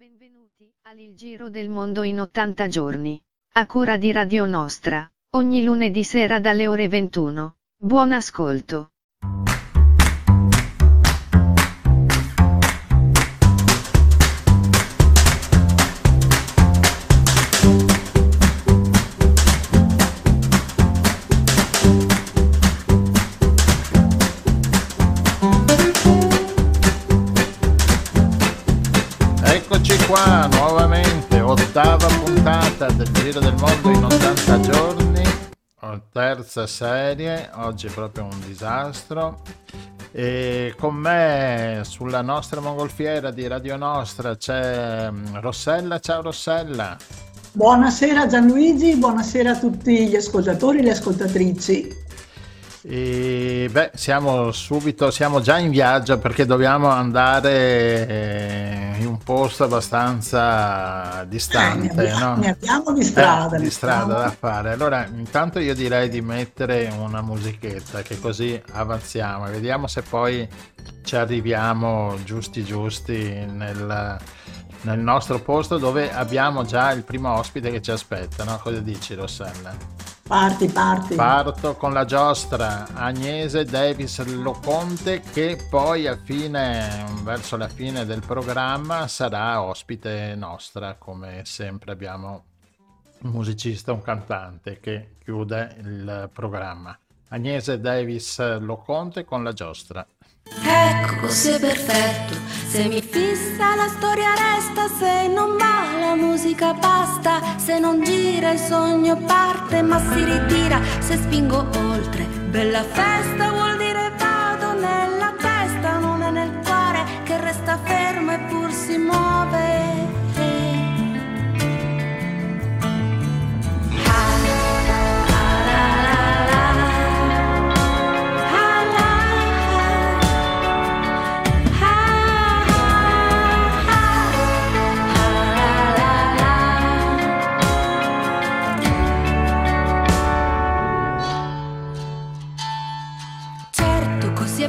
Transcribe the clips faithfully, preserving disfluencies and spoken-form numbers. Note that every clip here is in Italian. Benvenuti al Giro del Mondo in ottanta giorni, a cura di Radio Nostra, ogni lunedì sera dalle ore ventuno. Buon ascolto. Eccoci qua nuovamente, ottava puntata del Giro del Mondo in ottanta giorni, terza serie, oggi è proprio un disastro. E con me sulla nostra mongolfiera di Radio Nostra c'è Rossella, ciao Rossella. Buonasera Gianluigi, buonasera a tutti gli ascoltatori e le ascoltatrici. E beh, siamo subito, siamo già in viaggio perché dobbiamo andare eh, in un posto abbastanza distante. Eh, ne, abbiamo, no? ne abbiamo di strada. Eh, di strada da fare. Allora, intanto io direi di mettere una musichetta, che così avanziamo e vediamo se poi ci arriviamo giusti giusti nel, nel nostro posto, dove abbiamo già il primo ospite che ci aspetta, no? Cosa dici, Rossella? Parti, parti. Parto con la giostra Angela Davis Loconte, che poi a fine, verso la fine del programma, sarà ospite nostra. Come sempre abbiamo un musicista, un cantante che chiude il programma. Angela Davis Loconte con la giostra. Ecco così perfetto, se mi fissa la storia resta, se non va la musica basta, se non gira il sogno parte ma si ritira, se spingo oltre, bella festa vuol dire vado nella testa, non è nel cuore che resta fermo e pur si muove.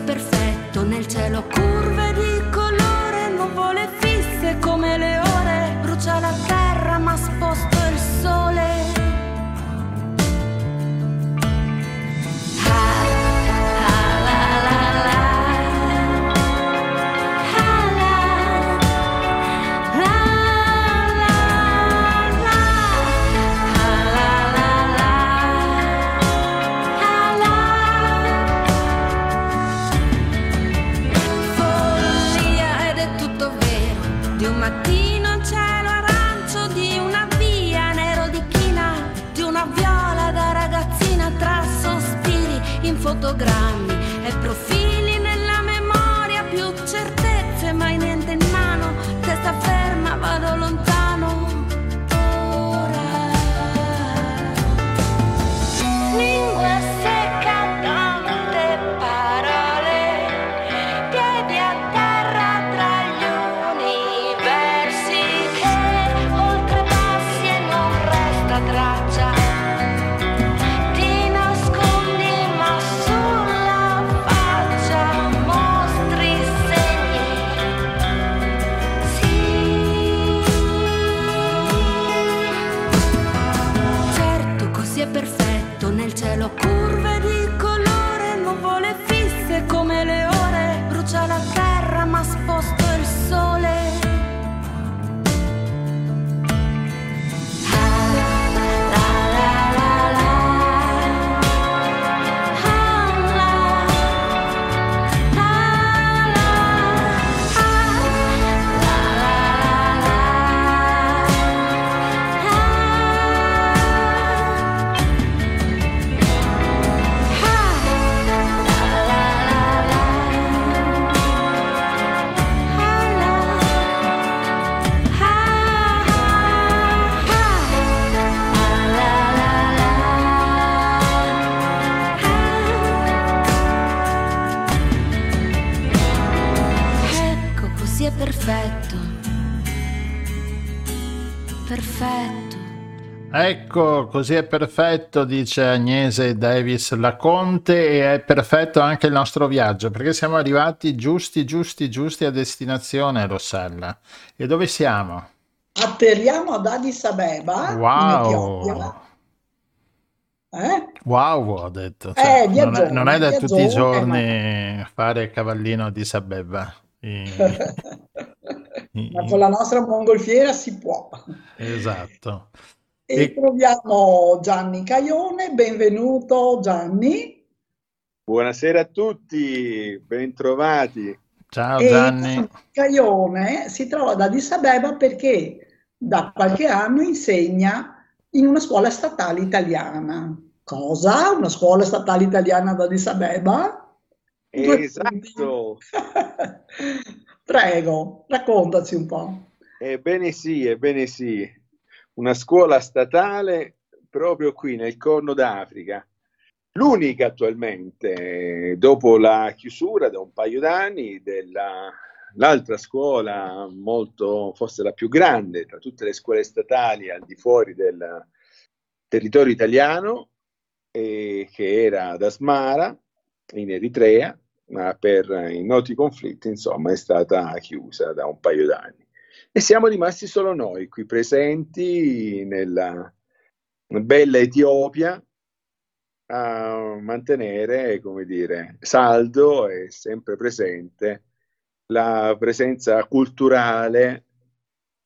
Perfetto nel cielo, curve di colore, nuvole fisse come le ore, brucia la terra ma sposto il sole. Fotogrammi e profili nella memoria, più certezze, mai niente in mano, testa ferma, vado lontano. Ora lingua secca, tante parole, piedi a terra tra gli universi che oltrepassi e non resta traccia. Cielo curve di colore, nuvole fisse come le ore, brucia la terra ma sposto il sole. Perfetto, perfetto. Ecco, così è perfetto, dice Agnese Davis Loconte, e è perfetto anche il nostro viaggio, perché siamo arrivati giusti, giusti, giusti a destinazione, Rossella. E dove siamo? Atterriamo ad Addis Abeba. Wow! In Etiopia. Eh? Wow, ho detto. Cioè, eh, viaggione, non, è, non è da viaggione, tutti i giorni eh, ma... fare cavallino Addis Abeba. E... ma con la nostra mongolfiera si può. Esatto. E, e troviamo Gianni Caione. Benvenuto Gianni. Buonasera a tutti, bentrovati. Ciao Gianni. E Caione si trova ad Addis Abeba perché da qualche anno insegna in una scuola statale italiana. Cosa? Una scuola statale italiana ad Addis Abeba? Esatto. Prego, raccontaci un po'. Ebbene sì, ebbene sì. Una scuola statale proprio qui nel Corno d'Africa. L'unica attualmente, dopo la chiusura da un paio d'anni della... l'altra scuola, molto, forse la più grande tra tutte le scuole statali al di fuori del territorio italiano, eh, che era ad Asmara in Eritrea, ma per i noti conflitti insomma è stata chiusa da un paio d'anni e siamo rimasti solo noi qui presenti nella bella Etiopia a mantenere, come dire, saldo e sempre presente la presenza culturale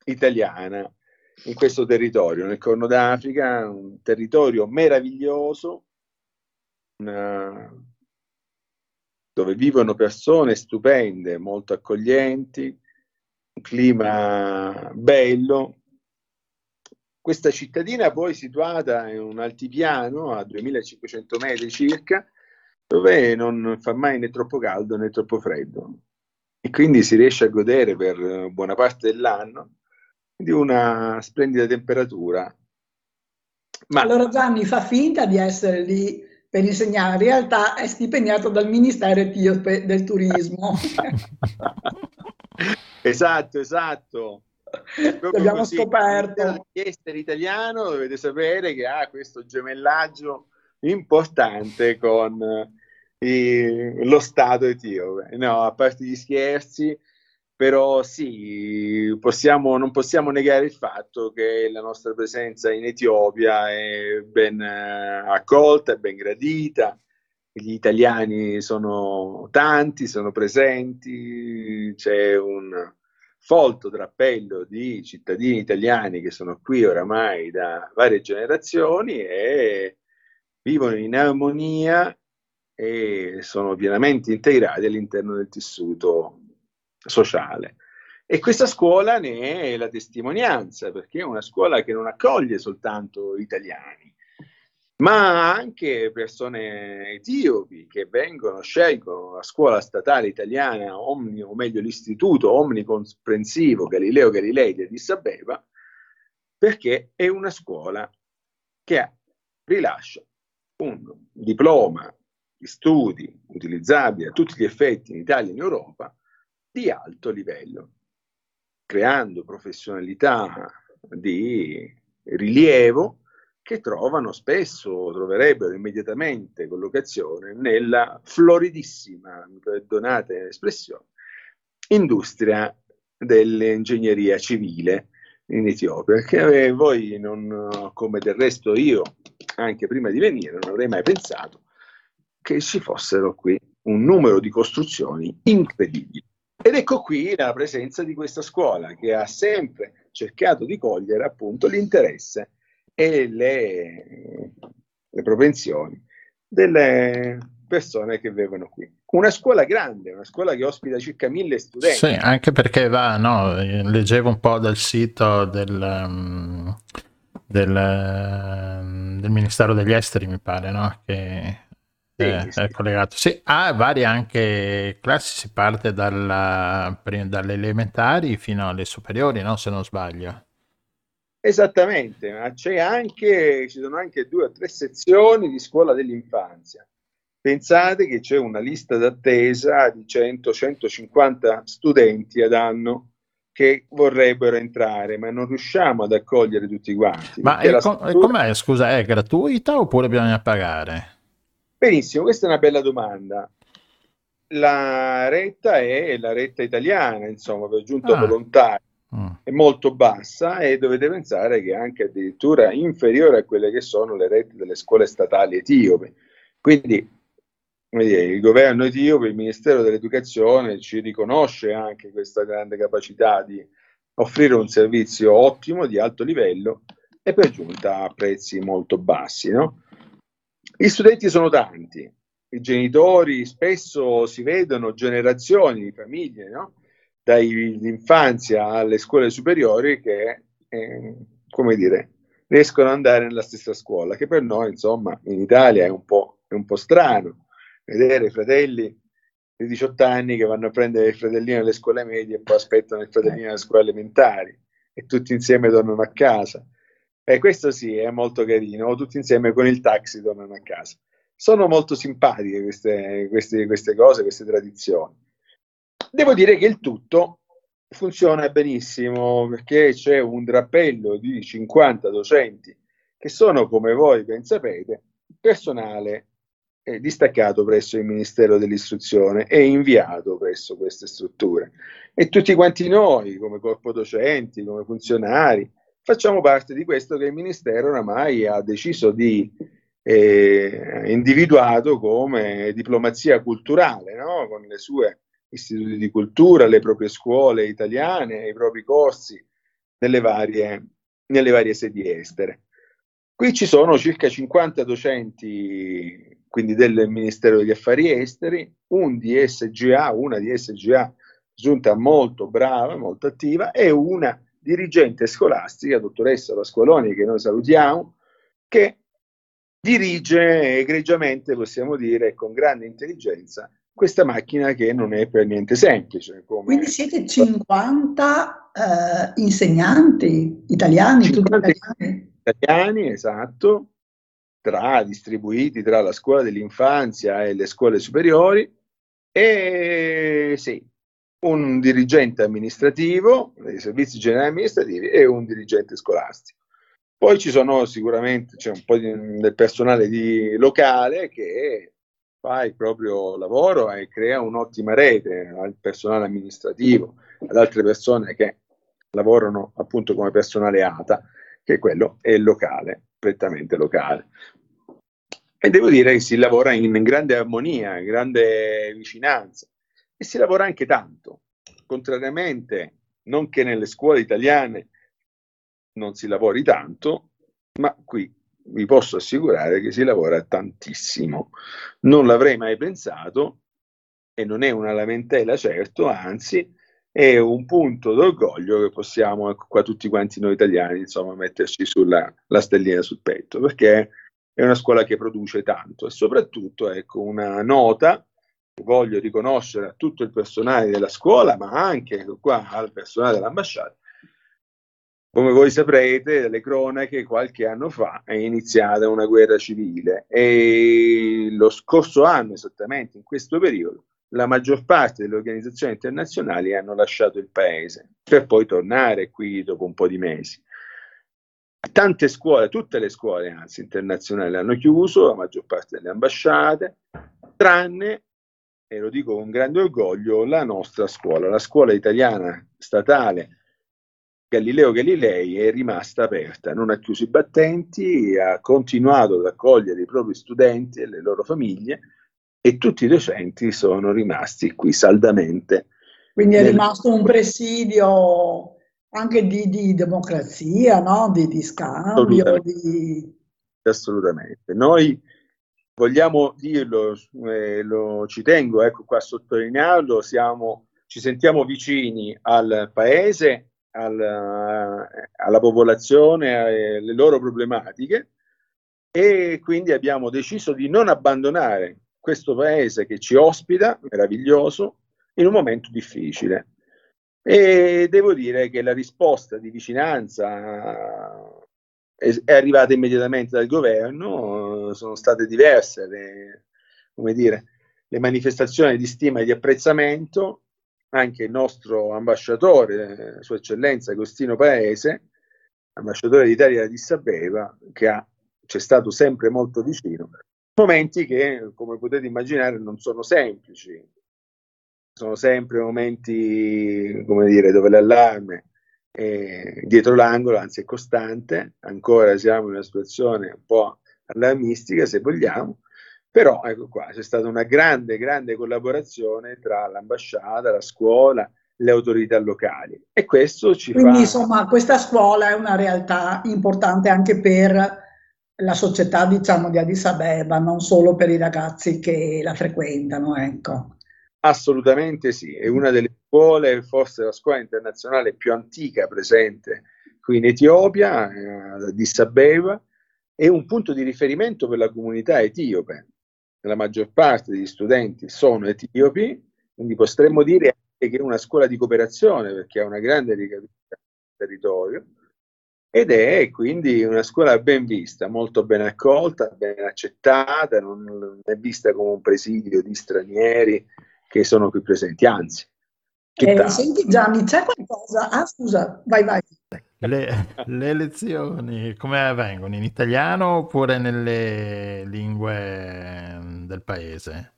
italiana in questo territorio, nel Corno d'Africa, un territorio meraviglioso, una... dove vivono persone stupende, molto accoglienti, un clima bello. Questa cittadina poi situata in un altipiano a duemilacinquecento metri circa, dove non fa mai né troppo caldo né troppo freddo. E quindi si riesce a godere per buona parte dell'anno di una splendida temperatura. Ma... allora Gianni fa finta di essere lì per insegnare, in realtà è stipendiato dal Ministero Etiope del Turismo. Esatto, esatto. L'abbiamo così scoperto. L'estero italiano, dovete sapere che ha questo gemellaggio importante con... lo Stato etiope. No, a parte gli scherzi, però sì, possiamo, non possiamo negare il fatto che la nostra presenza in Etiopia è ben accolta, è ben gradita, gli italiani sono tanti, sono presenti, c'è un folto drappello di cittadini italiani che sono qui oramai da varie generazioni e vivono in armonia e sono pienamente integrati all'interno del tessuto sociale. E questa scuola ne è la testimonianza, perché è una scuola che non accoglie soltanto italiani, ma anche persone etiopi che vengono, scelgono la scuola statale italiana, omni, o meglio l'istituto omnicomprensivo Galileo Galilei di Addis Abeba, perché è una scuola che rilascia un diploma studi utilizzabili a tutti gli effetti in Italia e in Europa di alto livello, creando professionalità di rilievo che trovano spesso, troverebbero immediatamente collocazione nella floridissima, mi perdonate l'espressione, industria dell'ingegneria civile in Etiopia, che voi non, come del resto io, anche prima di venire, non avrei mai pensato che ci fossero qui un numero di costruzioni incredibili. Ed ecco qui la presenza di questa scuola che ha sempre cercato di cogliere appunto l'interesse e le, le propensioni delle persone che vivono qui. Una scuola grande, una scuola che ospita circa mille studenti. Sì, anche perché va, no, leggevo un po' dal sito del... Um, del, um, del Ministero degli Esteri, mi pare, no? Che... Eh, è collegato. Sì, ha varie anche classi, si parte dalla, dalle elementari fino alle superiori, no? Se non sbaglio. Esattamente, ma c'è anche, ci sono anche due o tre sezioni di scuola dell'infanzia. Pensate che c'è una lista d'attesa di cento centocinquanta studenti ad anno che vorrebbero entrare, ma non riusciamo ad accogliere tutti quanti. Ma com- struttura... com'è, scusa, è gratuita oppure bisogna pagare? Benissimo, questa è una bella domanda. La retta è la retta italiana, insomma, per giunto ah. volontaria, mm. è molto bassa e dovete pensare che è anche addirittura inferiore a quelle che sono le rette delle scuole statali etiope. Quindi, come dire, il governo etiope, il Ministero dell'Educazione ci riconosce anche questa grande capacità di offrire un servizio ottimo, di alto livello e per giunta a prezzi molto bassi, no? Gli studenti sono tanti, i genitori spesso si vedono generazioni di famiglie, no? Dall'infanzia alle scuole superiori che, eh, come dire, riescono ad andare nella stessa scuola, che per noi, insomma, in Italia è un po', è un po' strano. Vedere i fratelli di diciotto anni che vanno a prendere il fratellino alle scuole medie e poi aspettano il fratellino alle scuole elementari e tutti insieme tornano a casa. E questo sì, è molto carino, tutti insieme con il taxi tornano a casa. Sono molto simpatiche queste, queste, queste cose, queste tradizioni. Devo dire che il tutto funziona benissimo, perché c'è un drappello di cinquanta docenti che sono, come voi ben sapete, personale distaccato presso il Ministero dell'Istruzione e inviato presso queste strutture, e tutti quanti noi come corpo docenti, come funzionari, facciamo parte di questo che il Ministero oramai ha deciso di eh, individuato come diplomazia culturale, no? Con le sue istituti di cultura, le proprie scuole italiane, i propri corsi nelle varie, nelle varie sedi estere. Qui ci sono circa cinquanta docenti, quindi del Ministero degli Affari Esteri, un D S G A, una D S G A giunta molto brava, molto attiva, e una dirigente scolastica, dottoressa Pasqualoni, che noi salutiamo, che dirige egregiamente, possiamo dire, con grande intelligenza, questa macchina che non è per niente semplice. Come... Quindi siete cinquanta eh, insegnanti italiani, cinquanta tutti italiani? Italiani, esatto, tra distribuiti tra la scuola dell'infanzia e le scuole superiori, e sì, un dirigente amministrativo dei servizi generali amministrativi e un dirigente scolastico. Poi ci sono sicuramente, c'è un po' di, del personale di locale che fa il proprio lavoro e crea un'ottima rete al personale amministrativo, ad altre persone che lavorano appunto come personale A T A, che quello è locale, prettamente locale. E devo dire che si lavora in grande armonia, in grande vicinanza, e si lavora anche tanto, contrariamente, non che nelle scuole italiane non si lavori tanto, ma qui vi posso assicurare che si lavora tantissimo. Non l'avrei mai pensato, e non è una lamentela certo, anzi è un punto d'orgoglio che possiamo qua tutti quanti noi italiani, insomma, metterci sulla la stellina sul petto, perché è una scuola che produce tanto. E soprattutto, ecco, una nota che voglio riconoscere a tutto il personale della scuola, ma anche qua al personale dell'ambasciata. Come voi saprete, dalle cronache, qualche anno fa è iniziata una guerra civile, e lo scorso anno esattamente in questo periodo la maggior parte delle organizzazioni internazionali hanno lasciato il paese per poi tornare qui dopo un po' di mesi. Tante scuole, tutte le scuole anzi internazionali hanno chiuso, la maggior parte delle ambasciate, tranne, e lo dico con grande orgoglio, la nostra scuola, la scuola italiana statale Galileo Galilei è rimasta aperta, non ha chiuso i battenti, ha continuato ad accogliere i propri studenti e le loro famiglie, e tutti i docenti sono rimasti qui saldamente. Quindi è rimasto un presidio anche di, di democrazia, no? Di, di scambio. Assolutamente. Di... Assolutamente. Noi vogliamo dirlo, eh, lo, ci tengo, ecco qua a sottolinearlo, siamo, ci sentiamo vicini al paese, al, alla popolazione, alle loro problematiche, e quindi abbiamo deciso di non abbandonare questo paese che ci ospita, meraviglioso, in un momento difficile. E devo dire che la risposta di vicinanza è arrivata immediatamente dal governo, sono state diverse le, come dire, le manifestazioni di stima e di apprezzamento, anche il nostro ambasciatore, Sua Eccellenza Agostino Paese, ambasciatore d'Italia ad Addis Abeba, che ha, c'è stato sempre molto vicino. Momenti che, come potete immaginare, non sono semplici, sono sempre momenti, come dire, dove l'allarme è dietro l'angolo, anzi è costante, ancora siamo in una situazione un po' allarmistica, se vogliamo, però ecco qua, c'è stata una grande, grande collaborazione tra l'ambasciata, la scuola, le autorità locali, e questo ci Quindi, fa... insomma, questa scuola è una realtà importante anche per la società, diciamo, di Addis Abeba, non solo per i ragazzi che la frequentano, ecco. Assolutamente sì, è una delle scuole, forse la scuola internazionale più antica presente qui in Etiopia, ad Addis Abeba, è un punto di riferimento per la comunità etiope. La maggior parte degli studenti sono etiopi, quindi potremmo dire anche che è una scuola di cooperazione, perché ha una grande ricadita sul territorio, ed è quindi una scuola ben vista, molto ben accolta, ben accettata, non è vista come un presidio di stranieri che sono qui presenti, anzi. Eh, senti Gianni, c'è qualcosa? Ah scusa, vai vai. Le, le lezioni come avvengono? In italiano oppure nelle lingue del paese?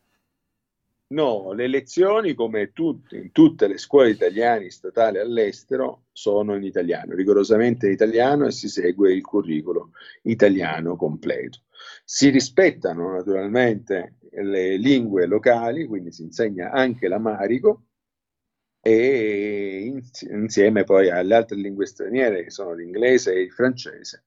No, le lezioni, come tutte, in tutte le scuole italiane statali all'estero, sono in italiano, rigorosamente in italiano, e si segue il curriculum italiano completo. Si rispettano naturalmente le lingue locali, quindi si insegna anche l'amarico, e insieme poi alle altre lingue straniere, che sono l'inglese e il francese.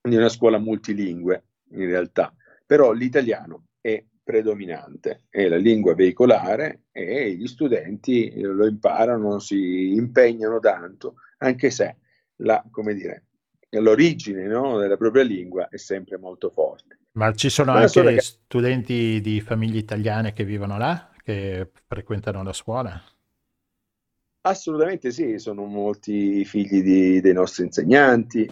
Quindi è una scuola multilingue in realtà, però l'italiano è predominante, è la lingua veicolare e gli studenti lo imparano, si impegnano tanto, anche se la, come dire, l'origine, no, della propria lingua è sempre molto forte. Ma ci sono Ma anche che... studenti di famiglie italiane che vivono là, che frequentano la scuola? Assolutamente sì, sono molti figli di, dei nostri insegnanti,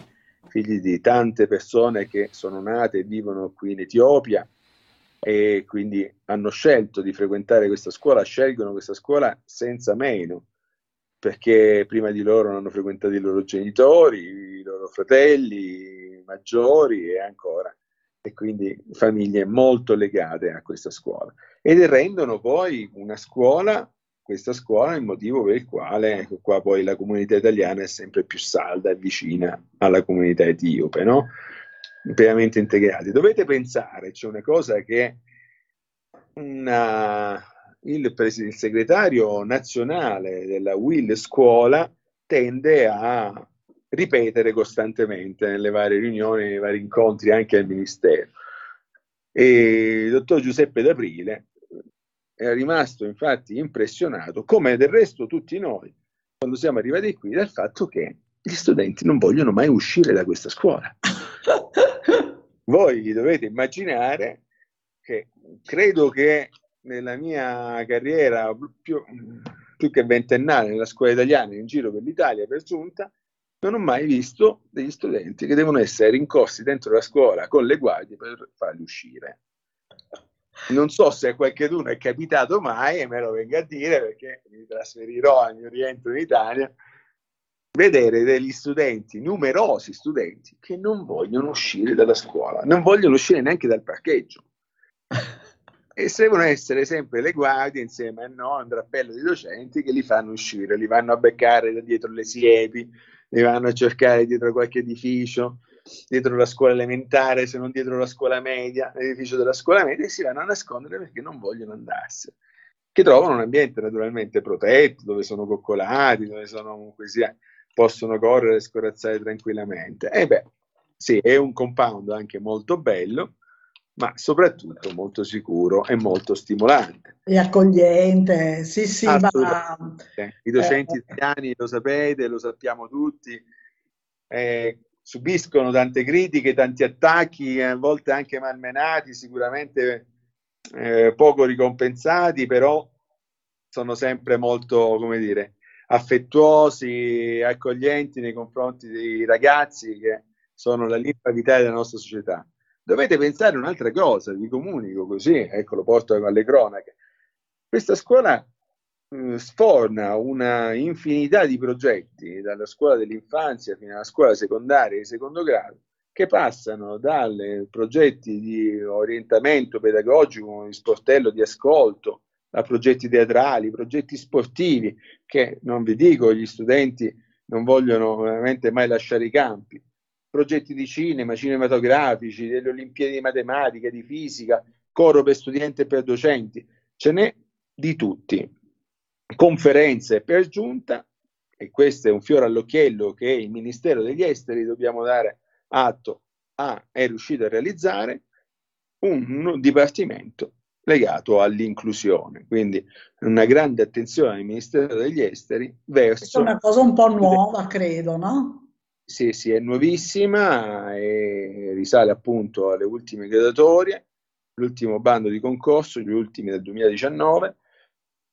figli di tante persone che sono nate e vivono qui in Etiopia, e quindi hanno scelto di frequentare questa scuola, scelgono questa scuola senza meno, perché prima di loro hanno frequentato i loro genitori, i loro fratelli maggiori e ancora, e quindi famiglie molto legate a questa scuola, ed rendono poi una scuola, questa scuola, il motivo per il quale, ecco qua, poi la comunità italiana è sempre più salda e vicina alla comunità etiope, no? Pienamente integrati. Dovete pensare, c'è una cosa che una, il, pres- il segretario nazionale della U I L scuola tende a ripetere costantemente nelle varie riunioni, nei vari incontri anche al ministero. E il dottor Giuseppe D'Aprile è rimasto infatti impressionato, come del resto tutti noi, quando siamo arrivati qui, dal fatto che gli studenti non vogliono mai uscire da questa scuola. Voi dovete immaginare che credo che nella mia carriera più, più che ventennale nella scuola italiana, in giro per l'Italia per giunta, non ho mai visto degli studenti che devono essere rincorsi dentro la scuola con le guardie per farli uscire. Non so se a qualcuno è capitato mai, e me lo venga a dire, perché mi trasferirò al mio rientro in Italia, vedere degli studenti, numerosi studenti, che non vogliono uscire dalla scuola, non vogliono uscire neanche dal parcheggio, e devono essere sempre le guardie insieme a noi, un drappello di docenti che li fanno uscire, li vanno a beccare da dietro le siepi, li vanno a cercare dietro qualche edificio, dietro la scuola elementare, se non dietro la scuola media, l'edificio della scuola media, e si vanno a nascondere perché non vogliono andarsene. Che trovano un ambiente naturalmente protetto, dove sono coccolati, dove sono comunque sia, possono correre e scorazzare tranquillamente. E beh, sì, è un compound anche molto bello, ma soprattutto molto sicuro e molto stimolante. E accogliente, sì sì. Ma... I docenti eh. italiani, lo sapete, lo sappiamo tutti, eh, subiscono tante critiche, tanti attacchi, a volte anche malmenati, sicuramente eh, poco ricompensati, però sono sempre molto, come dire, affettuosi, accoglienti nei confronti dei ragazzi che sono la linfa vitale della nostra società. Dovete pensare un'altra cosa, vi comunico così, ecco, lo porto alle cronache. Questa scuola sforna una infinità di progetti, dalla scuola dell'infanzia fino alla scuola secondaria di secondo grado, che passano dai progetti di orientamento pedagogico, di sportello di ascolto, a progetti teatrali, progetti sportivi, che non vi dico, gli studenti non vogliono veramente mai lasciare i campi, progetti di cinema, cinematografici, delle Olimpiadi di matematica, di fisica, coro per studenti e per docenti, ce n'è di tutti. Conferenze per giunta, e questo è un fiore all'occhiello che il Ministero degli Esteri, dobbiamo dare atto, a, è riuscito a realizzare un dipartimento legato all'inclusione, quindi una grande attenzione del Ministero degli Esteri verso... È una cosa un po' nuova, credo, no? Sì, sì, è nuovissima e risale appunto alle ultime graduatorie, l'ultimo bando di concorso, gli ultimi del duemiladiciannove,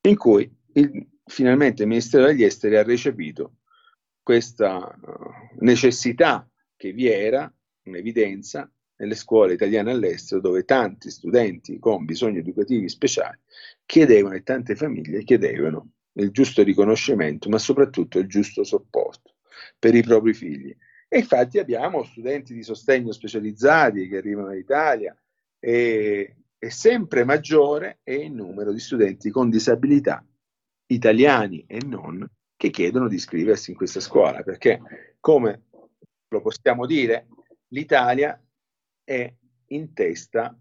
in cui Il, finalmente il Ministero degli Esteri ha recepito questa necessità che vi era, un'evidenza, nelle scuole italiane all'estero, dove tanti studenti con bisogni educativi speciali chiedevano, e tante famiglie chiedevano, il giusto riconoscimento, ma soprattutto il giusto supporto per i propri figli. E infatti abbiamo studenti di sostegno specializzati che arrivano in Italia, e, e sempre maggiore è il numero di studenti con disabilità italiani e non, che chiedono di iscriversi in questa scuola, perché, come lo possiamo dire, l'Italia è in testa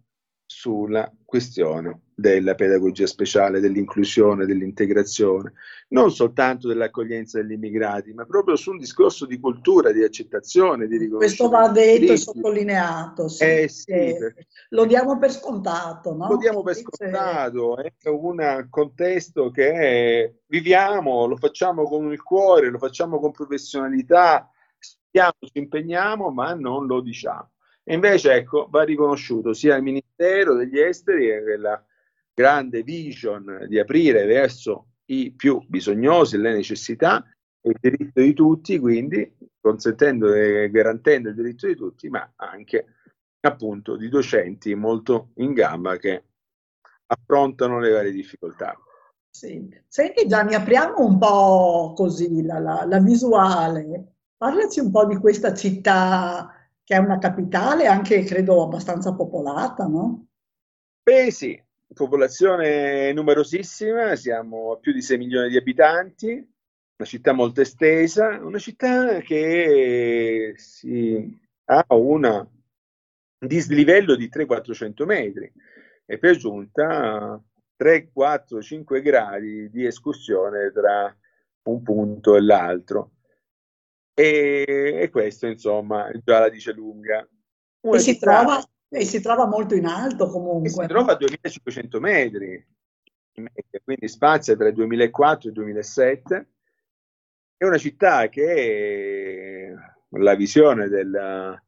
sulla questione della pedagogia speciale, dell'inclusione, dell'integrazione, non soltanto dell'accoglienza degli immigrati, ma proprio su un discorso di cultura, di accettazione, di riconoscimento. Questo va detto e sottolineato, sì, eh, sì, lo diamo per scontato, no? Lo diamo per scontato, è un contesto che viviamo, lo facciamo con il cuore, lo facciamo con professionalità, stiamo, ci impegniamo, ma non lo diciamo. E invece, ecco, va riconosciuto sia il Ministero degli Esteri che la grande vision di aprire verso i più bisognosi, le necessità e il diritto di tutti, quindi consentendo e garantendo il diritto di tutti, ma anche appunto di docenti molto in gamba che affrontano le varie difficoltà. Sì. Senti Gianni, apriamo un po' così la, la, la visuale, parlaci un po' di questa città, che è una capitale anche, credo, abbastanza popolata, no? Beh sì, popolazione numerosissima, siamo a più di sei milioni di abitanti, una città molto estesa, una città che si ha un dislivello di tre quattrocento metri e per giunta tre quattro cinque gradi di escursione tra un punto e l'altro. E, e questo insomma già la dice lunga. Una e si città, trova e si trova molto in alto comunque. Si trova a duemilacinquecento metri, quindi spazia tra il duemilaquattro e il duemilasette. È una città che la visione del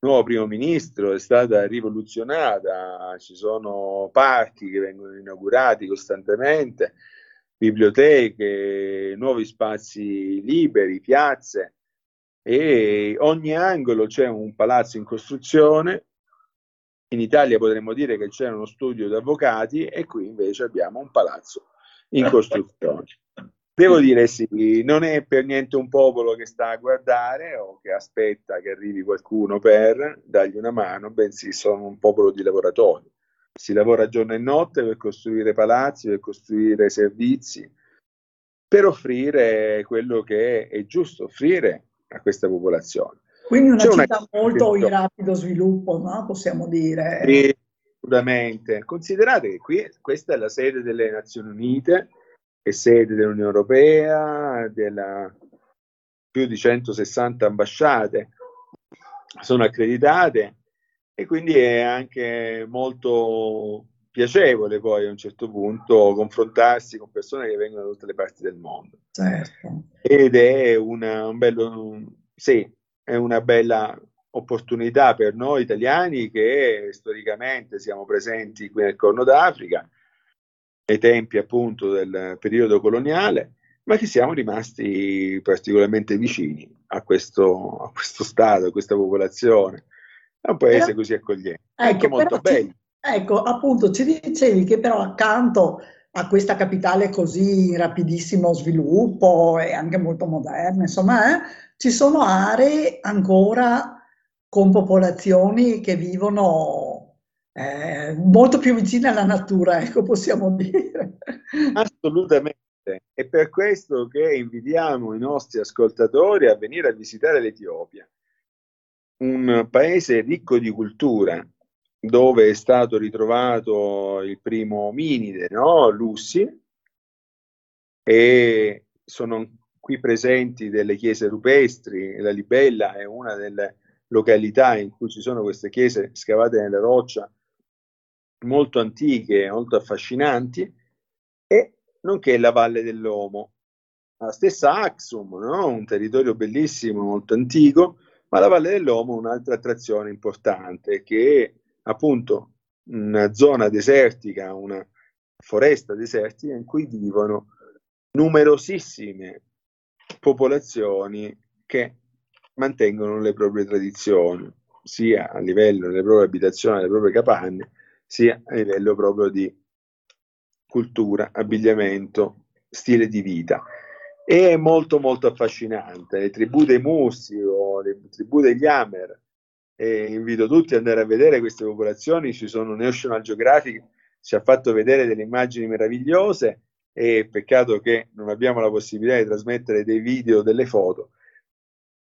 nuovo primo ministro è stata rivoluzionata, ci sono parchi che vengono inaugurati costantemente, biblioteche, nuovi spazi liberi, piazze, e ogni angolo c'è un palazzo in costruzione. In Italia potremmo dire che c'è uno studio di avvocati e qui invece abbiamo un palazzo in costruzione. Devo dire sì, non è per niente un popolo che sta a guardare o che aspetta che arrivi qualcuno per dargli una mano, bensì sono un popolo di lavoratori. Si lavora giorno e notte per costruire palazzi, per costruire servizi, per offrire quello che è giusto offrire a questa popolazione. Quindi una C'è città una... molto in rapido sviluppo, no? Possiamo dire. E, assolutamente. Considerate che qui questa è la sede delle Nazioni Unite, è sede dell'Unione Europea, della più di centosessanta ambasciate sono accreditate. E quindi è anche molto piacevole poi a un certo punto confrontarsi con persone che vengono da tutte le parti del mondo. Certo. Ed è una, un bello, sì, è una bella opportunità per noi italiani che storicamente siamo presenti qui nel Corno d'Africa, ai tempi appunto del periodo coloniale, ma che siamo rimasti particolarmente vicini a questo, a questo Stato, a questa popolazione. È un paese però, così accogliente, ecco, molto bello. Ci, ecco, appunto, ci dicevi che però accanto a questa capitale così in rapidissimo sviluppo e anche molto moderna, insomma, eh, ci sono aree ancora con popolazioni che vivono eh, molto più vicine alla natura, ecco, possiamo dire. Assolutamente. È per questo che invitiamo i nostri ascoltatori a venire a visitare l'Etiopia, un paese ricco di cultura, dove è stato ritrovato il primo ominide, no? Lussi, e sono qui presenti delle chiese rupestri. Lalibela è una delle località in cui ci sono queste chiese scavate nella roccia, molto antiche, molto affascinanti, e nonché la Valle dell'Omo, la stessa Axum, no? Un territorio bellissimo, molto antico, ma la Valle dell'Omo è un'altra attrazione importante, che appunto una zona desertica, una foresta desertica in cui vivono numerosissime popolazioni che mantengono le proprie tradizioni, sia a livello delle proprie abitazioni, delle proprie capanne, sia a livello proprio di cultura, abbigliamento, stile di vita. E è molto molto affascinante. Le tribù dei Musi o le tribù degli Amer, e invito tutti ad andare a vedere queste popolazioni. Ci sono National Geographic, ci ha fatto vedere delle immagini meravigliose, e peccato che non abbiamo la possibilità di trasmettere dei video, delle foto.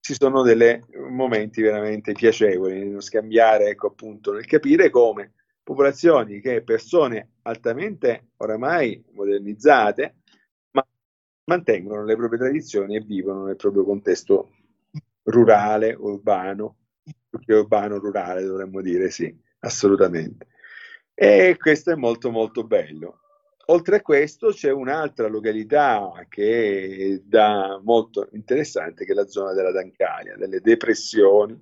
Ci sono dei momenti veramente piacevoli nello scambiare, ecco, appunto, nel capire come popolazioni, che persone altamente oramai modernizzate, ma mantengono le proprie tradizioni e vivono nel proprio contesto rurale, urbano, che urbano rurale dovremmo dire, sì, assolutamente. E questo è molto molto bello. Oltre a questo c'è un'altra località che dà molto interessante, che è la zona della Dancalia, delle depressioni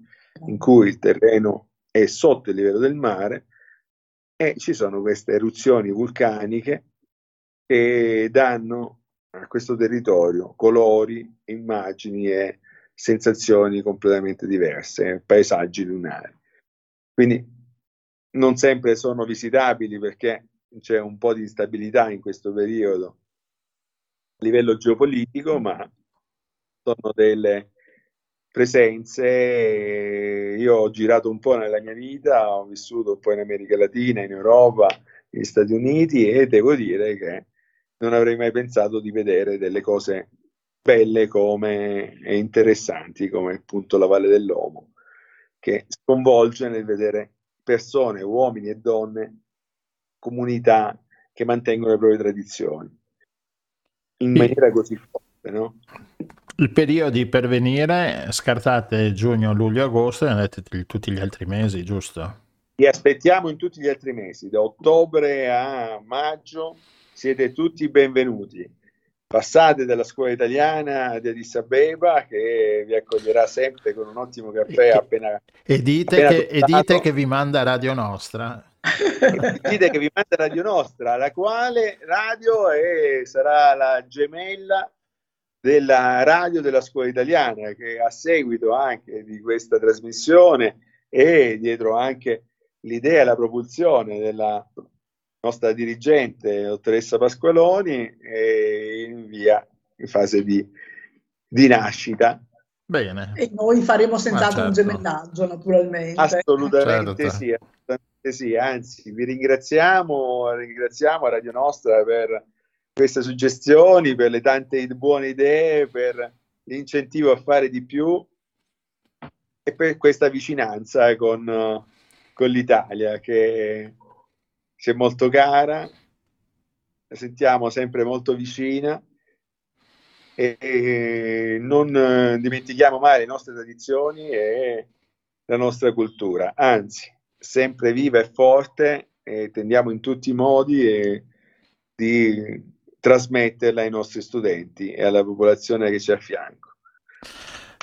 in cui il terreno è sotto il livello del mare e ci sono queste eruzioni vulcaniche che danno a questo territorio colori, immagini e sensazioni completamente diverse, paesaggi lunari. Quindi non sempre sono visitabili perché c'è un po' di instabilità in questo periodo a livello geopolitico, ma sono delle presenze. Io ho girato un po' nella mia vita, ho vissuto un po' in America Latina, in Europa, negli Stati Uniti, e devo dire che non avrei mai pensato di vedere delle cose belle come e interessanti come appunto la Valle dell'Omo, che sconvolge nel vedere persone, uomini e donne, comunità che mantengono le proprie tradizioni in maniera così forte, no? I periodi per venire, scartate giugno, luglio, agosto, e andate tutti gli altri mesi, giusto? Vi aspettiamo in tutti gli altri mesi, da ottobre a maggio siete tutti benvenuti. Passate dalla scuola italiana di Addis Abeba, che vi accoglierà sempre con un ottimo caffè appena e dite, appena che, e dite che vi manda Radio Nostra. E dite che vi manda Radio Nostra, la quale radio è, sarà la gemella della radio della scuola italiana, che a seguito anche di questa trasmissione e dietro anche l'idea e la propulsione della nostra dirigente, dottoressa Pasqualoni, è in via, in fase di, di nascita. Bene. E noi faremo senz'altro, certo, un gemellaggio, naturalmente. Assolutamente, certo. Sì, assolutamente sì, anzi vi ringraziamo, ringraziamo a Radio Nostra per queste suggestioni, per le tante buone idee, per l'incentivo a fare di più e per questa vicinanza con, con l'Italia, che c'è molto cara, la sentiamo sempre molto vicina, e, e non eh, dimentichiamo mai le nostre tradizioni e la nostra cultura, anzi, sempre viva e forte, e tendiamo in tutti i modi e, di trasmetterla ai nostri studenti e alla popolazione che c'è a fianco.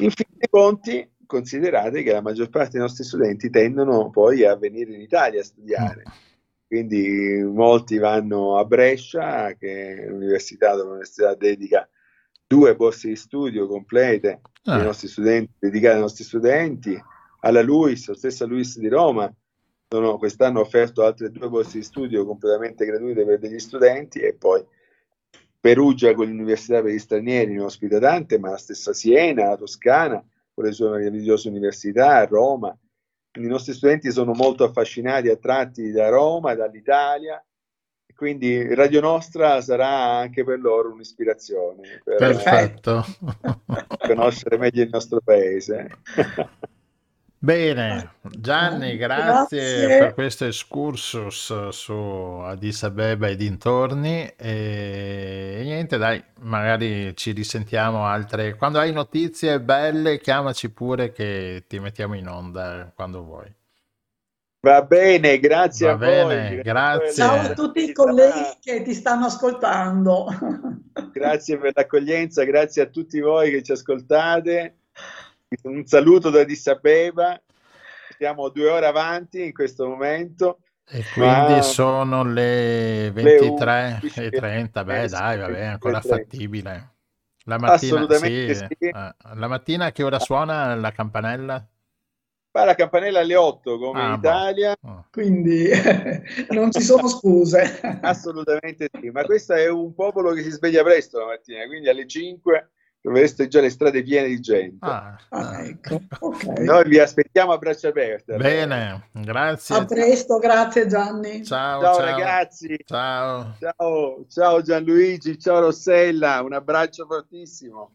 In fin dei conti, considerate che la maggior parte dei nostri studenti tendono poi a venire in Italia a studiare. Quindi molti vanno a Brescia, che è l'università dove l'università dedica due borse di studio complete ah. ai nostri studenti, dedicate ai nostri studenti, alla LUISS, la stessa LUISS di Roma, No, no, quest'anno ho offerto altre due borse di studio completamente gratuite per degli studenti, e poi Perugia con l'Università per gli Stranieri in ospita Dante, ma la stessa Siena, la Toscana, con le sue meravigliose università, Roma. Quindi i nostri studenti sono molto affascinati, attratti da Roma, dall'Italia, quindi Radio Nostra sarà anche per loro un'ispirazione. Per, perfetto. Eh, conoscere meglio il nostro paese. Bene, Gianni, grazie, grazie per questo excursus su Addis Abeba e dintorni, e niente, dai, magari ci risentiamo altre, quando hai notizie belle chiamaci pure che ti mettiamo in onda quando vuoi. Va bene, grazie. Va a bene, voi. Grazie. Ciao a tutti i colleghi che ti stanno ascoltando. Grazie per l'accoglienza, grazie a tutti voi che ci ascoltate. Un saluto da Addis Abeba, siamo due ore avanti in questo momento. E quindi sono le ventitré e trenta, beh dai, vabbè, ancora fattibile. La mattina, assolutamente sì. Sì. La mattina a che ora suona la campanella? Fa la campanella alle otto come ah, in Italia. Oh. Quindi non ci sono scuse. Assolutamente sì, ma questo è un popolo che si sveglia presto la mattina, quindi alle cinque... Dovreste già le strade piene di gente. Ah, ah, ecco. Okay. Noi vi aspettiamo a braccia aperte. Allora. Bene, grazie. A presto, grazie Gianni. Ciao, ciao, ciao ragazzi. Ciao. Ciao, ciao Gianluigi, ciao Rossella, un abbraccio fortissimo.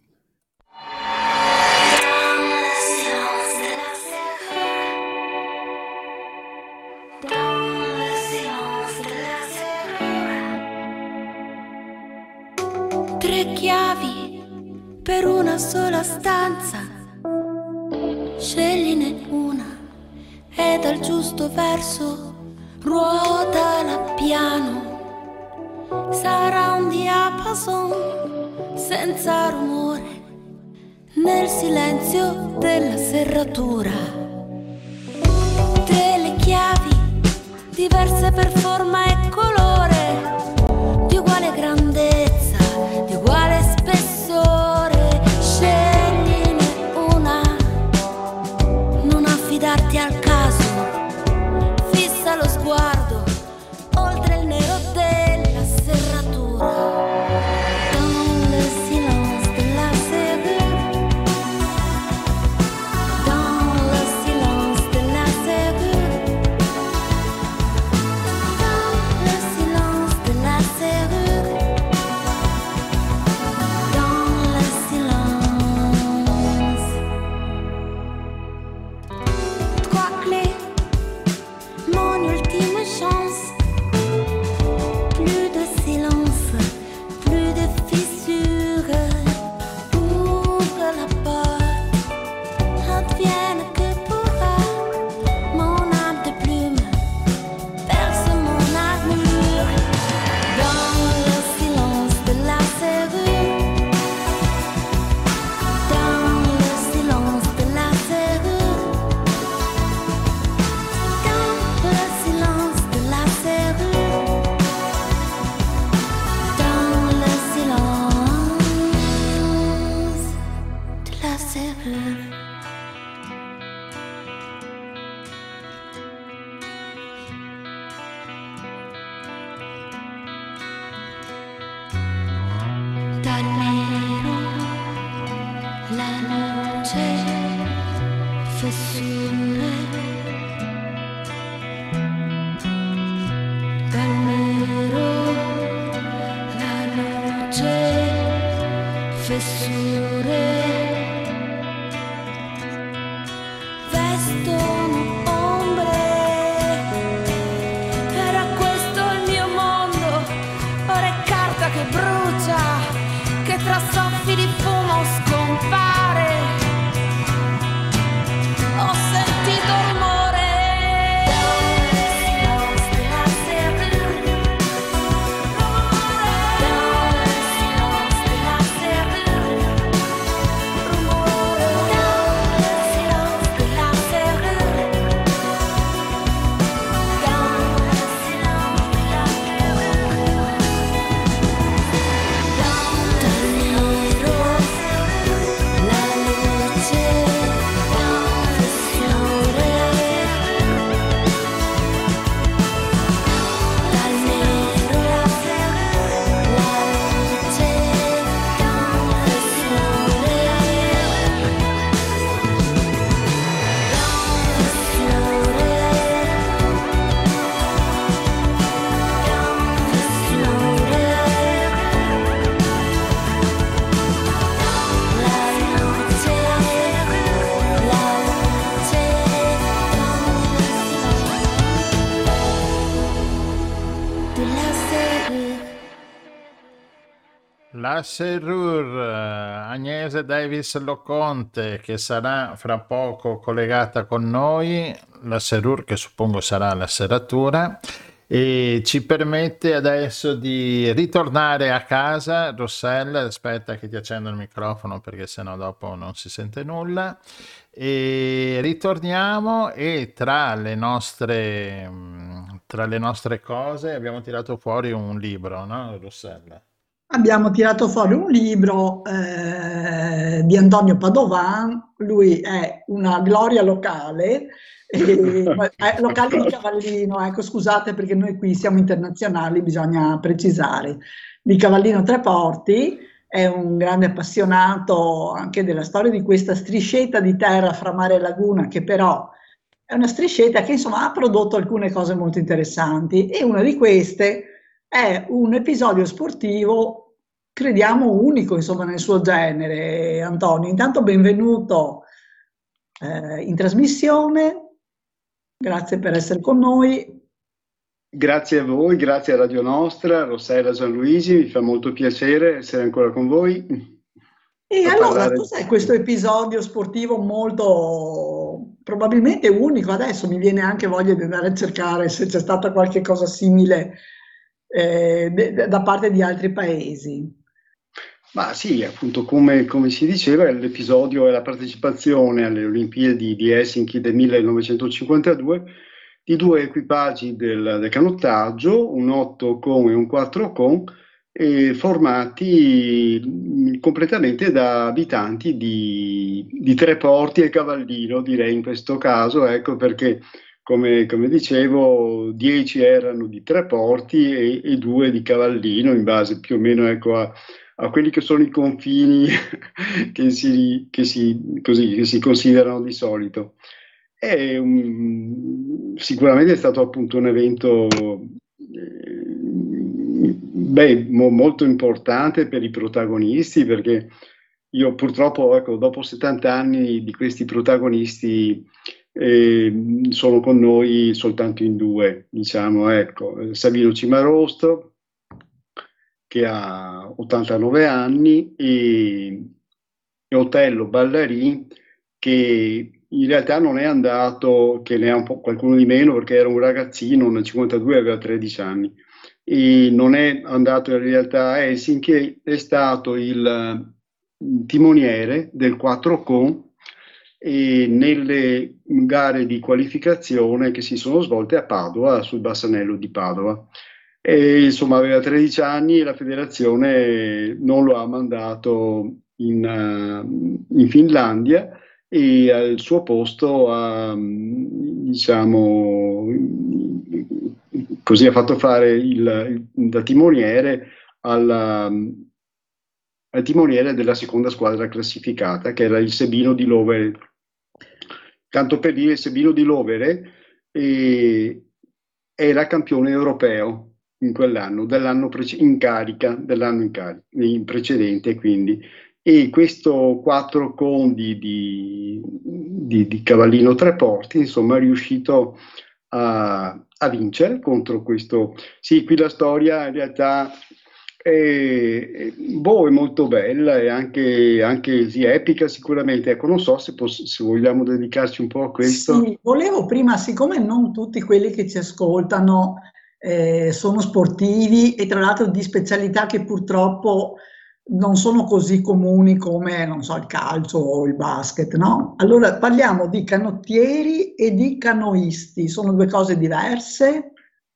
Tre chiavi per una sola stanza, scegline una e dal giusto verso ruotala piano. Sarà un diapason senza rumore nel silenzio della serratura. Delle chiavi diverse per forma e colore, di uguale grandezza, di uguale spessore. a Serrur, Agnese Davis Loconte, che sarà fra poco collegata con noi, la Serrur che suppongo sarà la serratura, e ci permette adesso di ritornare a casa. Rossella, aspetta che ti accendo il microfono perché sennò dopo non si sente nulla, e ritorniamo, e tra le nostre tra le nostre cose abbiamo tirato fuori un libro, no Rossella? Abbiamo tirato fuori un libro eh, di Antonio Padovan. Lui è una gloria locale, eh, eh, locale di Cavallino, ecco scusate perché noi qui siamo internazionali, bisogna precisare, di Cavallino Treporti, è un grande appassionato anche della storia di questa striscetta di terra fra mare e laguna, che però è una striscetta che insomma ha prodotto alcune cose molto interessanti, e una di queste è un episodio sportivo, crediamo, unico insomma nel suo genere. Antonio, intanto benvenuto eh, in trasmissione, grazie per essere con noi. Grazie a voi, grazie a Radio Nostra, Rossella Gianluigi, mi fa molto piacere essere ancora con voi. E a allora, parlare... cos'è questo episodio sportivo molto, probabilmente unico? Adesso mi viene anche voglia di andare a cercare se c'è stata qualche cosa simile Eh, de, de, da parte di altri paesi. Ma sì, appunto come, come si diceva, l'episodio è la partecipazione alle Olimpiadi di Helsinki del millenovecentocinquantadue di due equipaggi del, del canottaggio, un otto con e un quattro con, eh, formati completamente da abitanti di, di Treporti e Cavallino, direi in questo caso, ecco perché Come, come dicevo, dieci erano di Treporti e, e due di Cavallino, in base più o meno ecco, a, a quelli che sono i confini che, si, che, si, così, che si considerano di solito. È un, sicuramente è stato appunto un evento eh, beh, mo, molto importante per i protagonisti, perché io purtroppo ecco, dopo settanta anni di questi protagonisti Eh, sono con noi soltanto in due, diciamo, ecco, Savino Cimarosto che ha ottantanove anni e, e Otello Ballarin che in realtà non è andato, che ne ha un po' qualcuno di meno perché era un ragazzino nel cinquantadue, aveva tredici anni e non è andato in realtà a Helsinki, è stato il timoniere del quattro con e nelle gare di qualificazione che si sono svolte a Padova, sul Bassanello di Padova. E, insomma, aveva tredici anni e la federazione non lo ha mandato in, in Finlandia e al suo posto ha, diciamo, così ha fatto fare il, da timoniere alla... al timoniere della seconda squadra classificata, che era il Sebino di Lovere. Tanto per dire, il Sebino di Lovere eh, era campione europeo in quell'anno, dell'anno prece- in carica, dell'anno in, carica, in precedente quindi, e questo quattro condi di, di, di Cavallino Treporti, insomma, è riuscito a, a vincere contro questo. Sì, qui la storia in realtà... E, boh, è molto bella e anche, anche sì, epica sicuramente, ecco, non so se, poss- se vogliamo dedicarci un po' a questo. Sì, volevo prima, siccome non tutti quelli che ci ascoltano eh, sono sportivi e tra l'altro di specialità che purtroppo non sono così comuni come, non so, il calcio o il basket, no? Allora parliamo di canottieri e di canoisti, sono due cose diverse?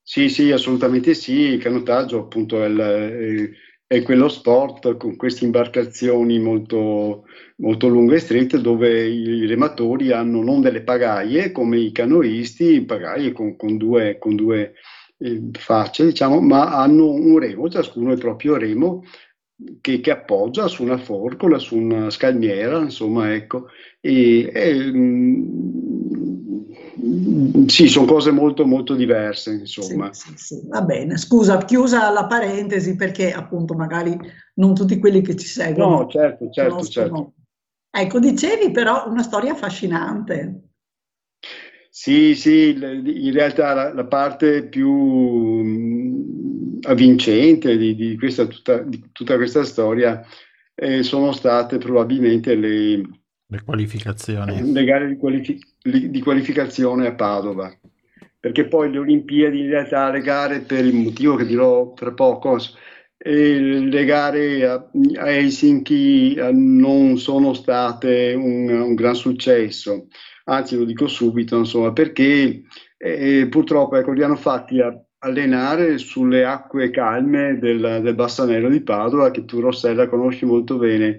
Sì, sì, assolutamente sì, il canottaggio appunto è, il, è quello sport con queste imbarcazioni molto, molto lunghe e strette dove i rematori hanno non delle pagaie come i canoisti, pagaie con, con due, con due eh, facce diciamo, ma hanno un remo, ciascuno il proprio remo che, che appoggia su una forcola, su una scalmiera, insomma ecco, e... e sì, sono cose molto molto diverse, insomma. Sì, sì, sì. Va bene, scusa, chiusa la parentesi perché appunto magari non tutti quelli che ci seguono. No, certo, certo, certo. Ecco, dicevi però una storia affascinante. Sì, sì, in realtà la, la parte più avvincente di, di, questa, tutta, di tutta questa storia eh, sono state probabilmente le, le qualificazioni, le gare di, qualific- di qualificazione a Padova, perché poi le Olimpiadi, in realtà le gare, per il motivo che dirò tra poco, eh, le gare a, a Helsinki non sono state un, un gran successo, anzi lo dico subito, insomma, perché eh, purtroppo ecco, li hanno fatti a allenare sulle acque calme del, del Bassanello di Padova, che tu, Rossella, conosci molto bene,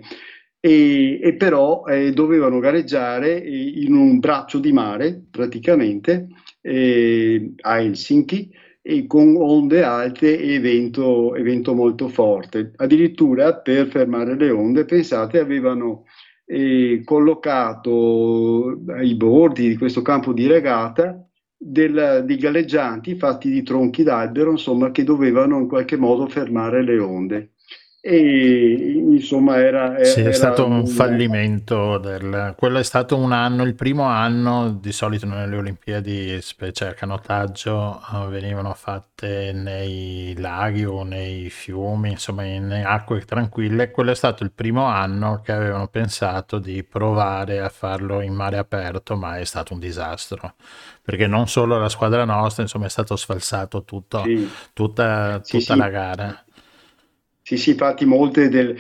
e, e però eh, dovevano gareggiare in un braccio di mare praticamente eh, a Helsinki, e con onde alte e vento, e vento molto forte. Addirittura, per fermare le onde, pensate, avevano eh, collocato ai bordi di questo campo di regata Del, di galleggianti fatti di tronchi d'albero, insomma, che dovevano in qualche modo fermare le onde, e insomma era, era, sì, è era stato un fallimento del... quello è stato un anno, il primo anno. Di solito nelle Olimpiadi, specie a canottaggio, venivano fatte nei laghi o nei fiumi, insomma in acque tranquille. Quello è stato il primo anno che avevano pensato di provare a farlo in mare aperto, ma è stato un disastro, perché non solo la squadra nostra, insomma, è stato sfalsato tutto, sì. tutta, sì, tutta sì. la gara. Sì, sì, infatti molte del...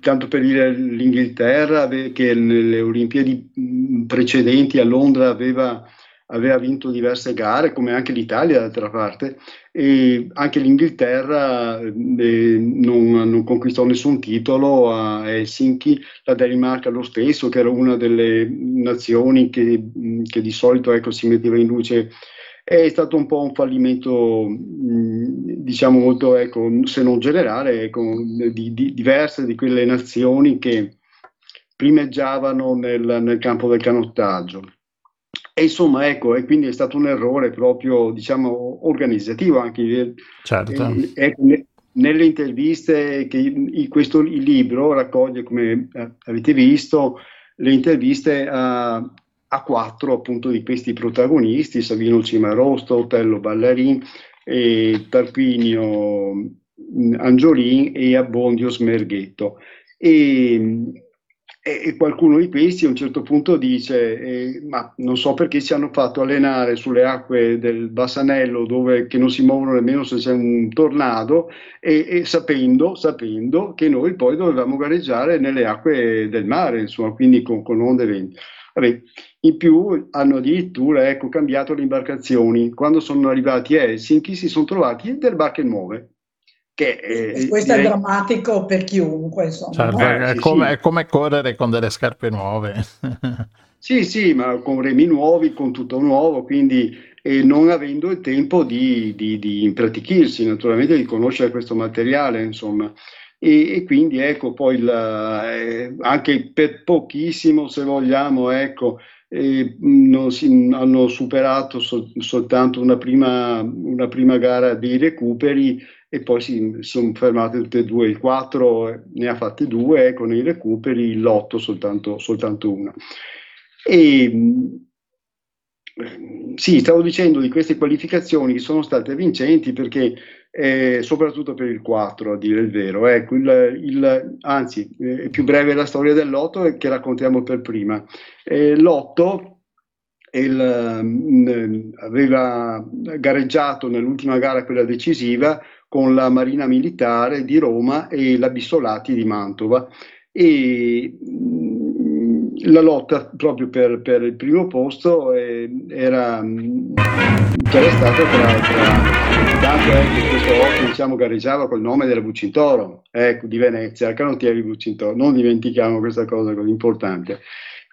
tanto per dire, l'Inghilterra, che nelle Olimpiadi precedenti a Londra aveva, aveva vinto diverse gare, come anche l'Italia d'altra parte, e anche l'Inghilterra eh, non, non conquistò nessun titolo a Helsinki, la Danimarca lo stesso, che era una delle nazioni che, che di solito ecco, si metteva in luce. È stato un po' un fallimento, diciamo, molto, ecco, se non generale, ecco, di, di diverse di quelle nazioni che primeggiavano nel, nel campo del canottaggio. E insomma, ecco, e quindi è stato un errore proprio, diciamo, organizzativo anche. Certo. E, ecco, ne, nelle interviste, che in questo il libro raccoglie, come avete visto, le interviste a... a quattro appunto di questi protagonisti: Savino Cimarosto, Otello Ballarin, e Tarquinio Angiolin e Abbondio Smerghetto. E, e qualcuno di questi a un certo punto dice: eh, ma non so perché ci hanno fatto allenare sulle acque del Bassanello, dove che non si muovono nemmeno se c'è un tornado, e, e sapendo, sapendo che noi poi dovevamo gareggiare nelle acque del mare, insomma, quindi con, con onde venti. Vabbè, in più hanno addirittura ecco, cambiato le imbarcazioni. Quando sono arrivati a Helsinki si sono trovati delle barche nuove. Che, eh, questo direi... è drammatico per chiunque. Insomma, cioè, no? è, sì, come, sì. È come correre con delle scarpe nuove. Sì, sì, ma con remi nuovi, con tutto nuovo, quindi eh, non avendo il tempo di, di, di impratichirsi, naturalmente, di conoscere questo materiale, insomma. E, e quindi ecco poi la, eh, anche per pochissimo, se vogliamo, ecco, eh, non si, hanno superato so, soltanto una prima, una prima gara dei recuperi, e poi si sono fermate tutte e due. Il quattro ne ha fatti due, ecco, nei recuperi, l'otto soltanto, soltanto una. E sì, stavo dicendo di queste qualificazioni che sono state vincenti, perché Eh, soprattutto per il quattro, a dire il vero, ecco, il, il, anzi eh, più breve è la storia dell'otto, che raccontiamo per prima. Eh, l'otto il, mh, aveva gareggiato nell'ultima gara, quella decisiva, con la Marina Militare di Roma e la Bissolati di Mantova, e mh, la lotta proprio per, per il primo posto eh, era mh, c'era stata tra, tra Tanto è che questo otto, diciamo, gareggiava col nome della Bucintoro, ecco, di Venezia, canottieri Bucintoro, non dimentichiamo questa cosa così importante.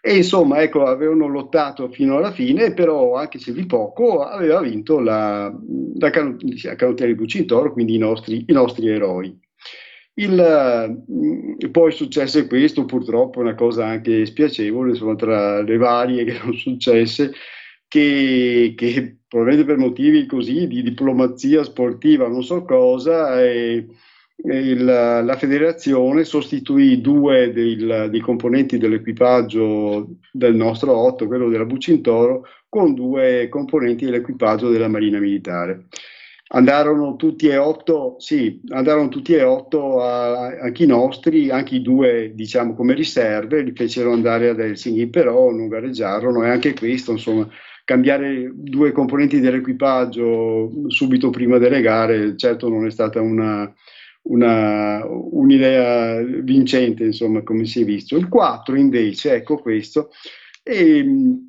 E insomma, ecco, avevano lottato fino alla fine, però anche se di poco aveva vinto la, la canottieri Bucintoro, quindi i nostri, i nostri eroi. Il, poi successe questo, purtroppo, una cosa anche spiacevole, insomma, tra le varie che sono successe, che, che probabilmente per motivi così di diplomazia sportiva, non so cosa, e, e la, la federazione sostituì due del, dei componenti dell'equipaggio del nostro otto, quello della Bucintoro, con due componenti dell'equipaggio della Marina Militare. Andarono tutti e otto, sì, andarono tutti e otto a, anche i nostri, anche i due diciamo come riserve, li fecero andare ad Helsinki, però non gareggiarono, e anche questo, insomma, cambiare due componenti dell'equipaggio subito prima delle gare, certo non è stata una, una, un'idea vincente, insomma, come si è visto. Il quattro invece, ecco questo, e,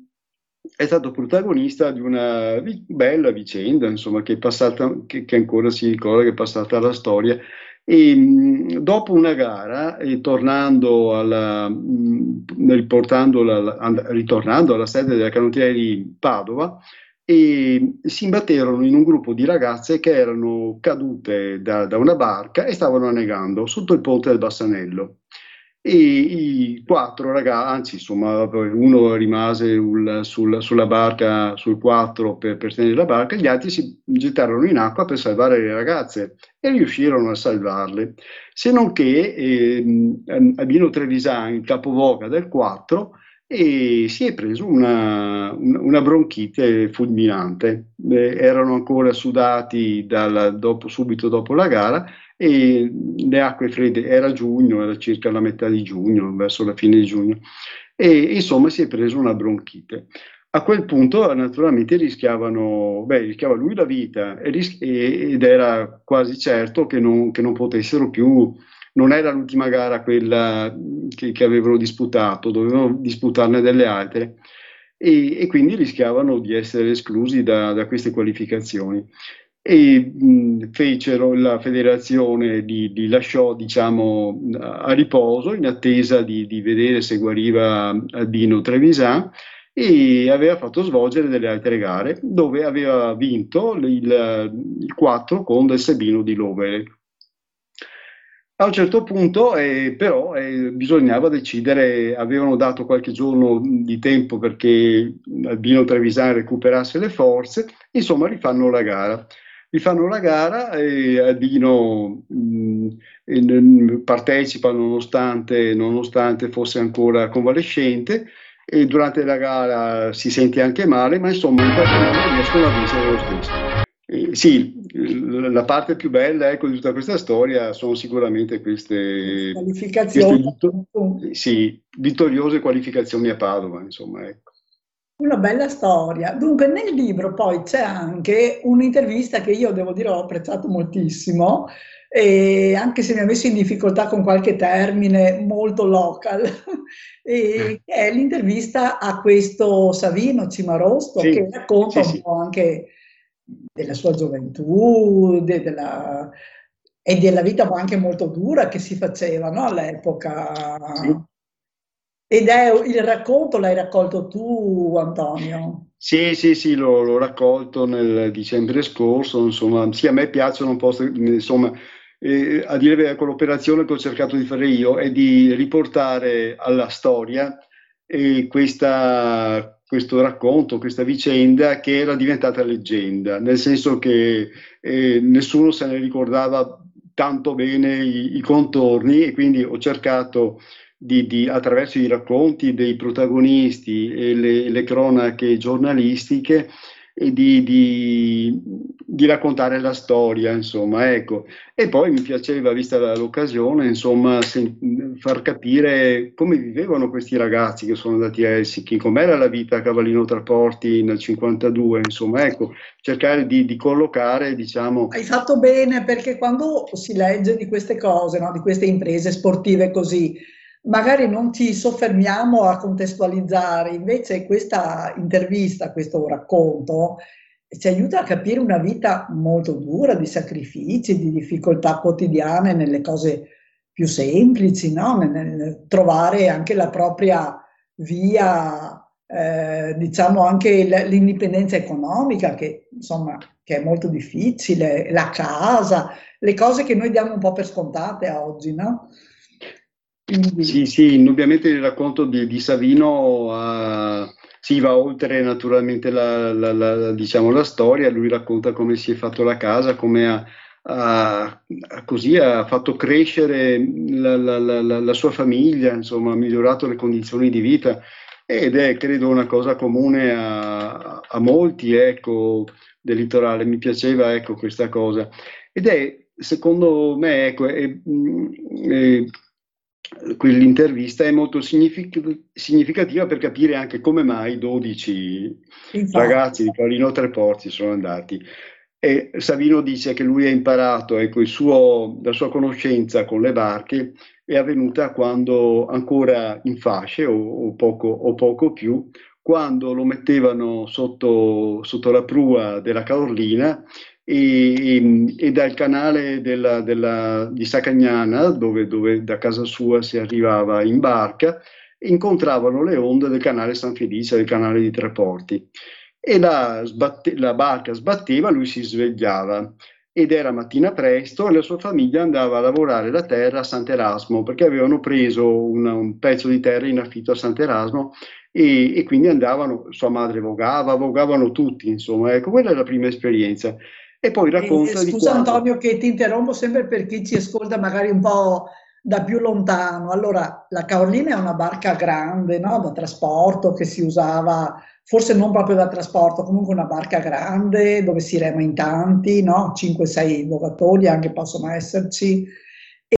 è stato protagonista di una vi- bella vicenda, insomma, che è passata, che, che ancora si ricorda, che è passata alla storia. E mh, dopo una gara, e tornando alla, mh, riportandola, and- ritornando alla sede della canottiera di Padova, e si imbatterono in un gruppo di ragazze che erano cadute da, da una barca e stavano annegando sotto il ponte del Bassanello. E i quattro ragazzi, anzi, insomma, uno rimase ul, sul, sulla barca, sul quattro per, per tenere la barca, gli altri si gettarono in acqua per salvare le ragazze e riuscirono a salvarle. Se non che eh, Avion Travel, il capovoga del quattro, e si è preso una, una bronchite fulminante. Eh, erano ancora sudati dal, dopo, subito dopo la gara, e le acque fredde, era giugno, era circa la metà di giugno, verso la fine di giugno, e insomma si è preso una bronchite. A quel punto naturalmente rischiavano, beh, rischiava lui la vita, e ris- ed era quasi certo che non, che non potessero più. Non era l'ultima gara quella che, che avevano disputato, dovevano disputarne delle altre, e, e quindi rischiavano di essere esclusi da, da queste qualificazioni. E mh, fecero, la federazione li, li lasciò, diciamo, a riposo in attesa di, di vedere se guariva Albino Trevisan, e aveva fatto svolgere delle altre gare dove aveva vinto il, il quattro con del Sebino di Lovere. A un certo punto eh, però eh, bisognava decidere, avevano dato qualche giorno di tempo perché Albino Trevisan recuperasse le forze, insomma rifanno la gara. Rifanno la gara e Albino mh, e, partecipa nonostante, nonostante fosse ancora convalescente, e durante la gara si sente anche male, ma insomma in qualche modo riescono a vincere lo stesso. Eh, sì, la parte più bella, ecco, di tutta questa storia sono sicuramente queste qualificazioni, queste vittor- sì, vittoriose qualificazioni a Padova, insomma, ecco. Una bella storia. Dunque, nel libro poi c'è anche un'intervista che io devo dire ho apprezzato moltissimo, e anche se mi ha messo in difficoltà con qualche termine molto local, e che è l'intervista a questo Savino Cimarosto, sì, che racconta sì, un sì. po' anche della sua gioventù de, della, e della vita anche molto dura che si faceva, no, all'epoca. Sì. Ed è il racconto, l'hai raccolto tu, Antonio? Sì, sì, sì, l'ho, l'ho raccolto nel dicembre scorso, insomma. Sì, a me piacciono un po', insomma, eh, a dire con l'operazione che ho cercato di fare io è di riportare alla storia eh, questa... questo racconto, questa vicenda che era diventata leggenda, nel senso che eh, nessuno se ne ricordava tanto bene i, i contorni, e quindi ho cercato di, di, attraverso i racconti dei protagonisti e le, le cronache giornalistiche, e di, di, di raccontare la storia, insomma, ecco. E poi mi piaceva, vista l'occasione, insomma, se, far capire come vivevano questi ragazzi che sono andati a Helsinki, com'era la vita a Cavallino Treporti nel cinquantadue, insomma, ecco, cercare di, di collocare, diciamo. Hai fatto bene, perché quando si legge di queste cose, no, di queste imprese sportive così, magari non ci soffermiamo a contestualizzare, invece questa intervista, questo racconto ci aiuta a capire una vita molto dura, di sacrifici, di difficoltà quotidiane nelle cose più semplici, no? nel, nel trovare anche la propria via, eh, diciamo anche l- l'indipendenza economica, che insomma che è molto difficile, la casa, le cose che noi diamo un po' per scontate oggi, no? Sì, sì, indubbiamente il racconto di, di Savino uh, si va oltre naturalmente la, la, la, diciamo, la storia. Lui racconta come si è fatto la casa, come ha, ha, così ha fatto crescere la, la, la, la sua famiglia, insomma, ha migliorato le condizioni di vita, ed è credo una cosa comune a, a molti, ecco, del litorale, mi piaceva, ecco, questa cosa, ed è secondo me, ecco, è, è, quell'intervista è molto significativa per capire anche come mai dodici Infatti. ragazzi di Cavallino Treporti sono andati. E Savino dice che lui ha imparato, ecco, il suo, la sua conoscenza con le barche è avvenuta quando ancora in fasce o, o, poco, o poco più, quando lo mettevano sotto, sotto la prua della Caorlina e, e, e dal canale della, della, di Sacagnana, dove, dove da casa sua si arrivava in barca, incontravano le onde del canale San Felice, del canale di Treporti. E la, sbatte, la barca sbatteva, lui si svegliava ed era mattina presto e la sua famiglia andava a lavorare la terra a Sant'Erasmo, perché avevano preso una, un pezzo di terra in affitto a Sant'Erasmo e, e quindi andavano, sua madre vogava, vogavano tutti, insomma, ecco, quella è la prima esperienza. E poi racconta e, di Scusa quando... Antonio, che ti interrompo, sempre per chi ci ascolta magari un po' da più lontano. Allora, la Caorlina è una barca grande, no? Da trasporto, che si usava... forse non proprio da trasporto, comunque una barca grande dove si rema in tanti, no? cinque sei vogatori anche possono esserci. E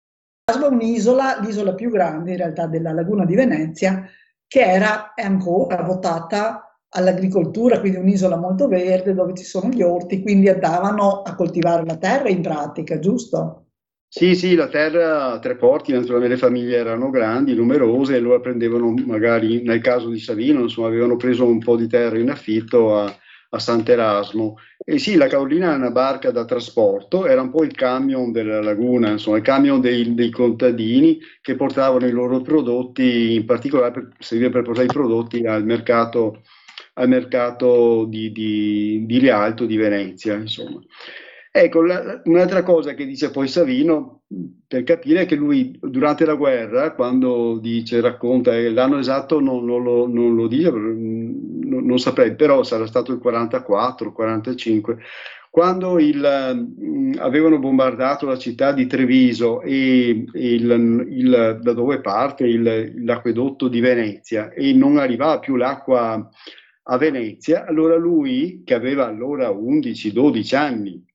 è un'isola, l'isola più grande in realtà della laguna di Venezia, che era è ancora votata all'agricoltura, quindi un'isola molto verde dove ci sono gli orti, quindi andavano a coltivare la terra in pratica, giusto? Sì, sì, la terra a Treporti, naturalmente le famiglie erano grandi, numerose, e loro prendevano, magari nel caso di Savino, insomma, avevano preso un po' di terra in affitto a, a Sant'Erasmo. E sì, la Caorlina è una barca da trasporto, era un po' il camion della laguna, insomma, il camion dei, dei contadini che portavano i loro prodotti, in particolare per, serviva per portare i prodotti al mercato, al mercato di, di, di Rialto, di Venezia, insomma. Ecco, la, un'altra cosa che dice poi Savino, per capire, è che lui durante la guerra, quando dice, racconta, eh, l'anno esatto non, non, lo, non lo dice, non, non saprei, però sarà stato il quarantaquattro quarantacinque, quando il, mh, avevano bombardato la città di Treviso e, e il, il, da dove parte il, l'acquedotto di Venezia, e non arrivava più l'acqua a Venezia, allora lui, che aveva allora undici dodici anni,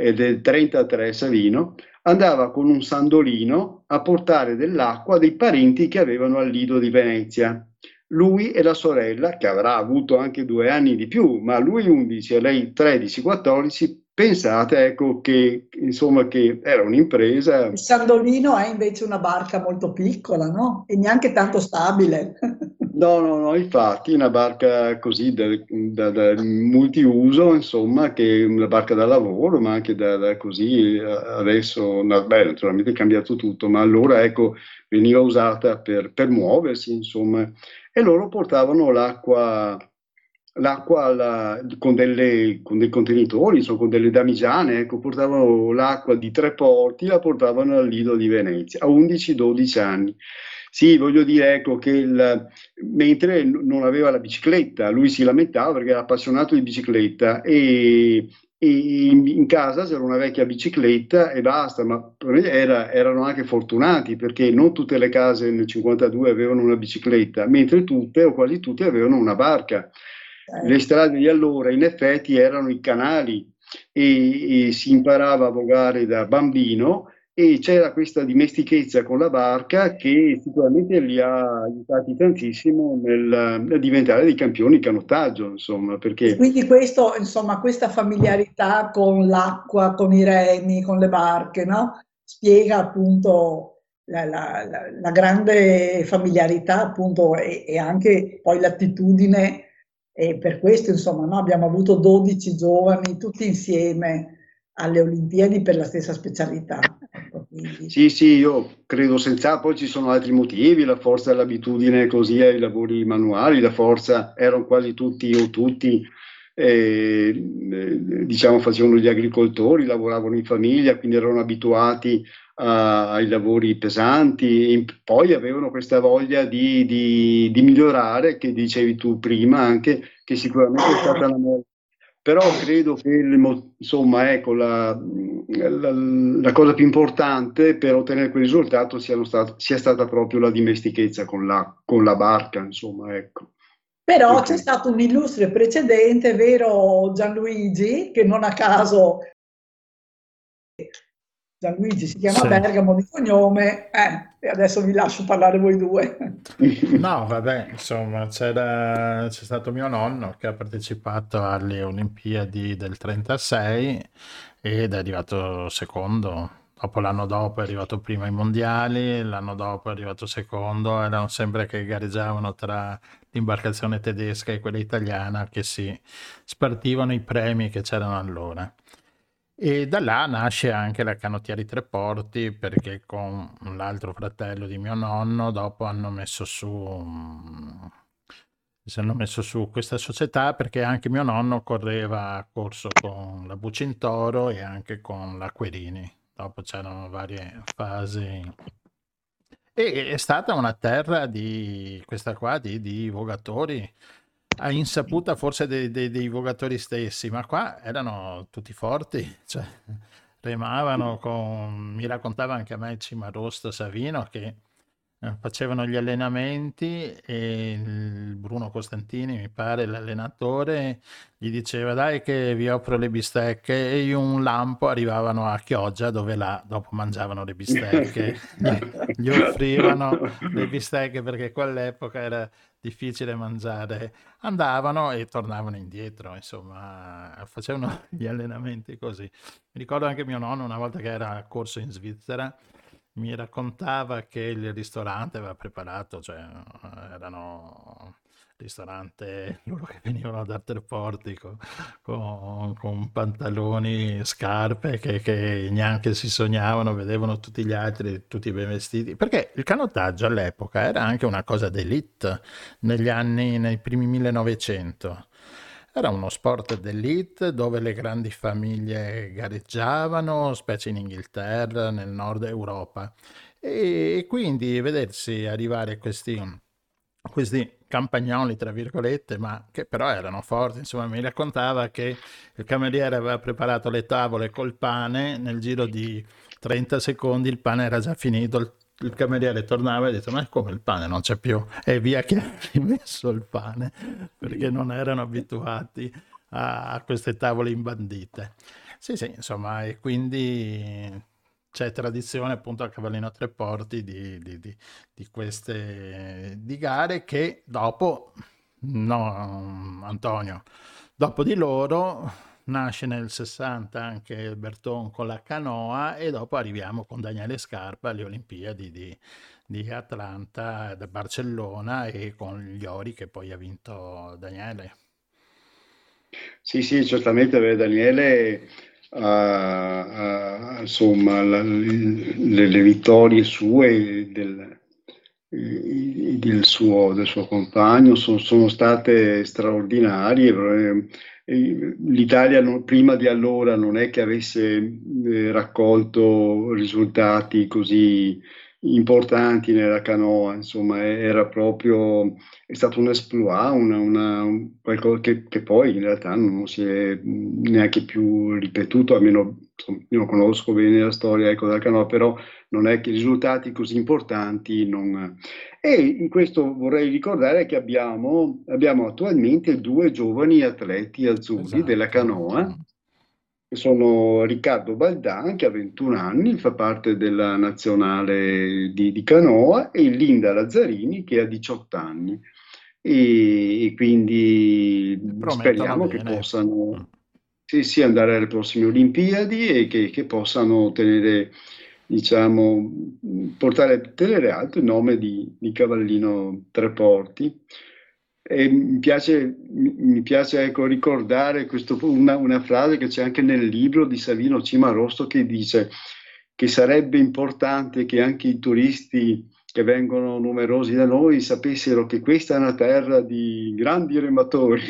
del trentatré Savino, andava con un sandolino a portare dell'acqua dei parenti che avevano al lido di Venezia. Lui e la sorella, che avrà avuto anche due anni di più, ma lui undici e lei tredici quattordici, pensate, ecco, che insomma, che era un'impresa. Il sandolino è invece una barca molto piccola, no? E neanche tanto stabile. No, no, no, infatti una barca così da, da, da multiuso, insomma, che una barca da lavoro, ma anche da, da così, adesso, no, beh, naturalmente è cambiato tutto, ma allora, ecco, veniva usata per, per muoversi, insomma, e loro portavano l'acqua, l'acqua alla, con, delle, con dei contenitori, insomma, con delle damigiane, ecco, portavano l'acqua di Treporti, la portavano al lido di Venezia, a undici dodici anni. Sì, voglio dire, ecco, che il, mentre non aveva la bicicletta, lui si lamentava perché era appassionato di bicicletta e, e in, in casa c'era una vecchia bicicletta e basta, ma era, erano anche fortunati perché non tutte le case nel cinquantadue avevano una bicicletta, mentre tutte o quasi tutte avevano una barca. Le strade di allora in effetti erano i canali e, e si imparava a vogare da bambino. E c'era questa dimestichezza con la barca che sicuramente li ha aiutati tantissimo nel, nel diventare dei campioni di canottaggio, insomma, perché... Quindi questo, insomma, questa familiarità con l'acqua, con i remi, con le barche, no? Spiega appunto la, la, la, la grande familiarità, appunto, e, e anche poi l'attitudine, e per questo, insomma, no? Abbiamo avuto dodici giovani tutti insieme alle Olimpiadi per la stessa specialità. Quindi. Sì, sì, io credo senza, poi ci sono altri motivi, la forza dell'abitudine così ai lavori manuali, la forza, erano quasi tutti o tutti, eh, diciamo, facevano gli agricoltori, lavoravano in famiglia, quindi erano abituati a, ai lavori pesanti, e poi avevano questa voglia di, di, di migliorare, che dicevi tu prima anche, che sicuramente è stata la morte. Però credo che, insomma, ecco, la, la, la cosa più importante per ottenere quel risultato siano stato, sia stata proprio la dimestichezza con la, con la barca, insomma, ecco. Però c'è stato un illustre precedente, vero Gianluigi, che non a caso Gianluigi si chiama, sì, Bergamo di cognome, eh, e adesso vi lascio parlare voi due. No, vabbè, insomma, c'era, c'è stato mio nonno che ha partecipato alle Olimpiadi del trentasei ed è arrivato secondo. Dopo l'anno dopo è arrivato prima ai mondiali, l'anno dopo è arrivato secondo, erano sempre che gareggiavano tra l'imbarcazione tedesca e quella italiana, che si spartivano i premi che c'erano allora. E da là nasce anche la Canottieri Treporti, perché con l'altro fratello di mio nonno dopo hanno messo su... si hanno messo su questa società, perché anche mio nonno correva a corso con la Bucintoro e anche con la Querini. Dopo c'erano varie fasi e è stata una terra di questa qua di, di vogatori, a insaputa forse dei, dei, dei vogatori stessi, ma qua erano tutti forti, cioè remavano con... mi raccontava anche a me Cimarosto, Savino, che facevano gli allenamenti e il Bruno Costantini, mi pare l'allenatore, gli diceva dai che vi offro le bistecche, e in un lampo arrivavano a Chioggia, dove là dopo mangiavano le bistecche, gli offrivano le bistecche perché a quell'epoca era difficile mangiare, andavano e tornavano indietro, insomma facevano gli allenamenti così. Mi ricordo anche mio nonno una volta che era a corso in Svizzera mi raccontava che il ristorante aveva preparato, cioè erano ristorante loro che venivano da Treporti con, con, con pantaloni, scarpe che, che neanche si sognavano, vedevano tutti gli altri tutti ben vestiti, perché il canottaggio all'epoca era anche una cosa d'élite negli anni, nei primi millenovecento. Era uno sport d'élite dove le grandi famiglie gareggiavano, specie in Inghilterra, nel nord Europa. E quindi vedersi arrivare questi, questi campagnoli, tra virgolette, ma che però erano forti. Insomma, mi raccontava che il cameriere aveva preparato le tavole col pane, nel giro di trenta secondi il pane era già finito, il il cameriere tornava e diceva ma come il pane non c'è più, e via che ha rimesso il pane, perché non erano abituati a queste tavole imbandite. Sì sì, insomma, e quindi c'è tradizione appunto a Cavallino Treporti di, di, di, di queste di gare che dopo, no Antonio, dopo di loro nasce nel sessanta anche Berton con la canoa e dopo arriviamo con Daniele Scarpa alle Olimpiadi di, di Atlanta, da Barcellona, e con gli ori che poi ha vinto Daniele. Sì, sì, certamente Daniele ha, ha, insomma, la, le, le vittorie sue del, del, suo, del suo compagno sono, sono state straordinarie. L'Italia non, prima di allora non è che avesse eh, raccolto risultati così importanti nella canoa, insomma era proprio, è stato un exploit, una, una, un qualcosa che, che poi in realtà non si è neanche più ripetuto, almeno io non conosco bene la storia, ecco, della canoa, però non è che risultati così importanti non... E in questo vorrei ricordare che abbiamo, abbiamo attualmente due giovani atleti azzurri, esatto, della canoa, che sono Riccardo Baldan, che ha ventuno anni, fa parte della nazionale di, di canoa, e Linda Lazzarini, che ha diciotto anni. E, e quindi promettono, speriamo bene, che possano sì, sì, andare alle prossime Olimpiadi e che, che possano tenere, diciamo, portare, tenere alto il nome di, di Cavallino Treporti. E mi piace, mi piace ecco, ricordare questo, una, una frase che c'è anche nel libro di Savino Cimarosto, che dice che sarebbe importante che anche i turisti che vengono numerosi da noi sapessero che questa è una terra di grandi rematori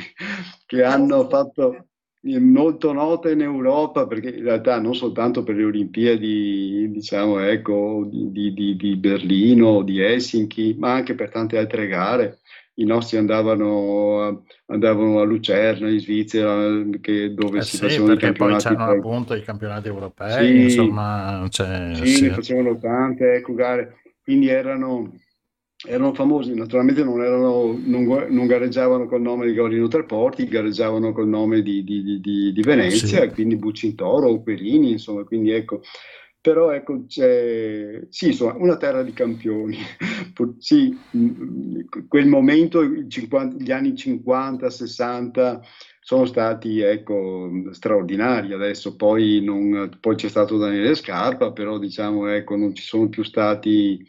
che hanno fatto molto nota in Europa, perché in realtà non soltanto per le Olimpiadi, diciamo, ecco, di, di, di Berlino, di Helsinki, ma anche per tante altre gare. I nostri andavano, andavano a Lucerna in Svizzera, che dove eh si sì, facevano i campionati, poi c'erano appunto i campionati europei, sì, insomma, cioè, sì, sì, ne facevano tante, ecco, gare, quindi erano erano famosi, naturalmente non, erano, non, non gareggiavano col nome di Cavallino Treporti, gareggiavano col nome di, di, di, di Venezia, sì. Quindi Bucintoro, Perini, insomma, quindi ecco, però ecco, c'è, sì, insomma, una terra di campioni, sì, quel momento, gli anni cinquanta, sessanta sono stati, ecco, straordinari. Adesso poi, non, poi c'è stato Daniele Scarpa, però diciamo, ecco, non ci sono più stati...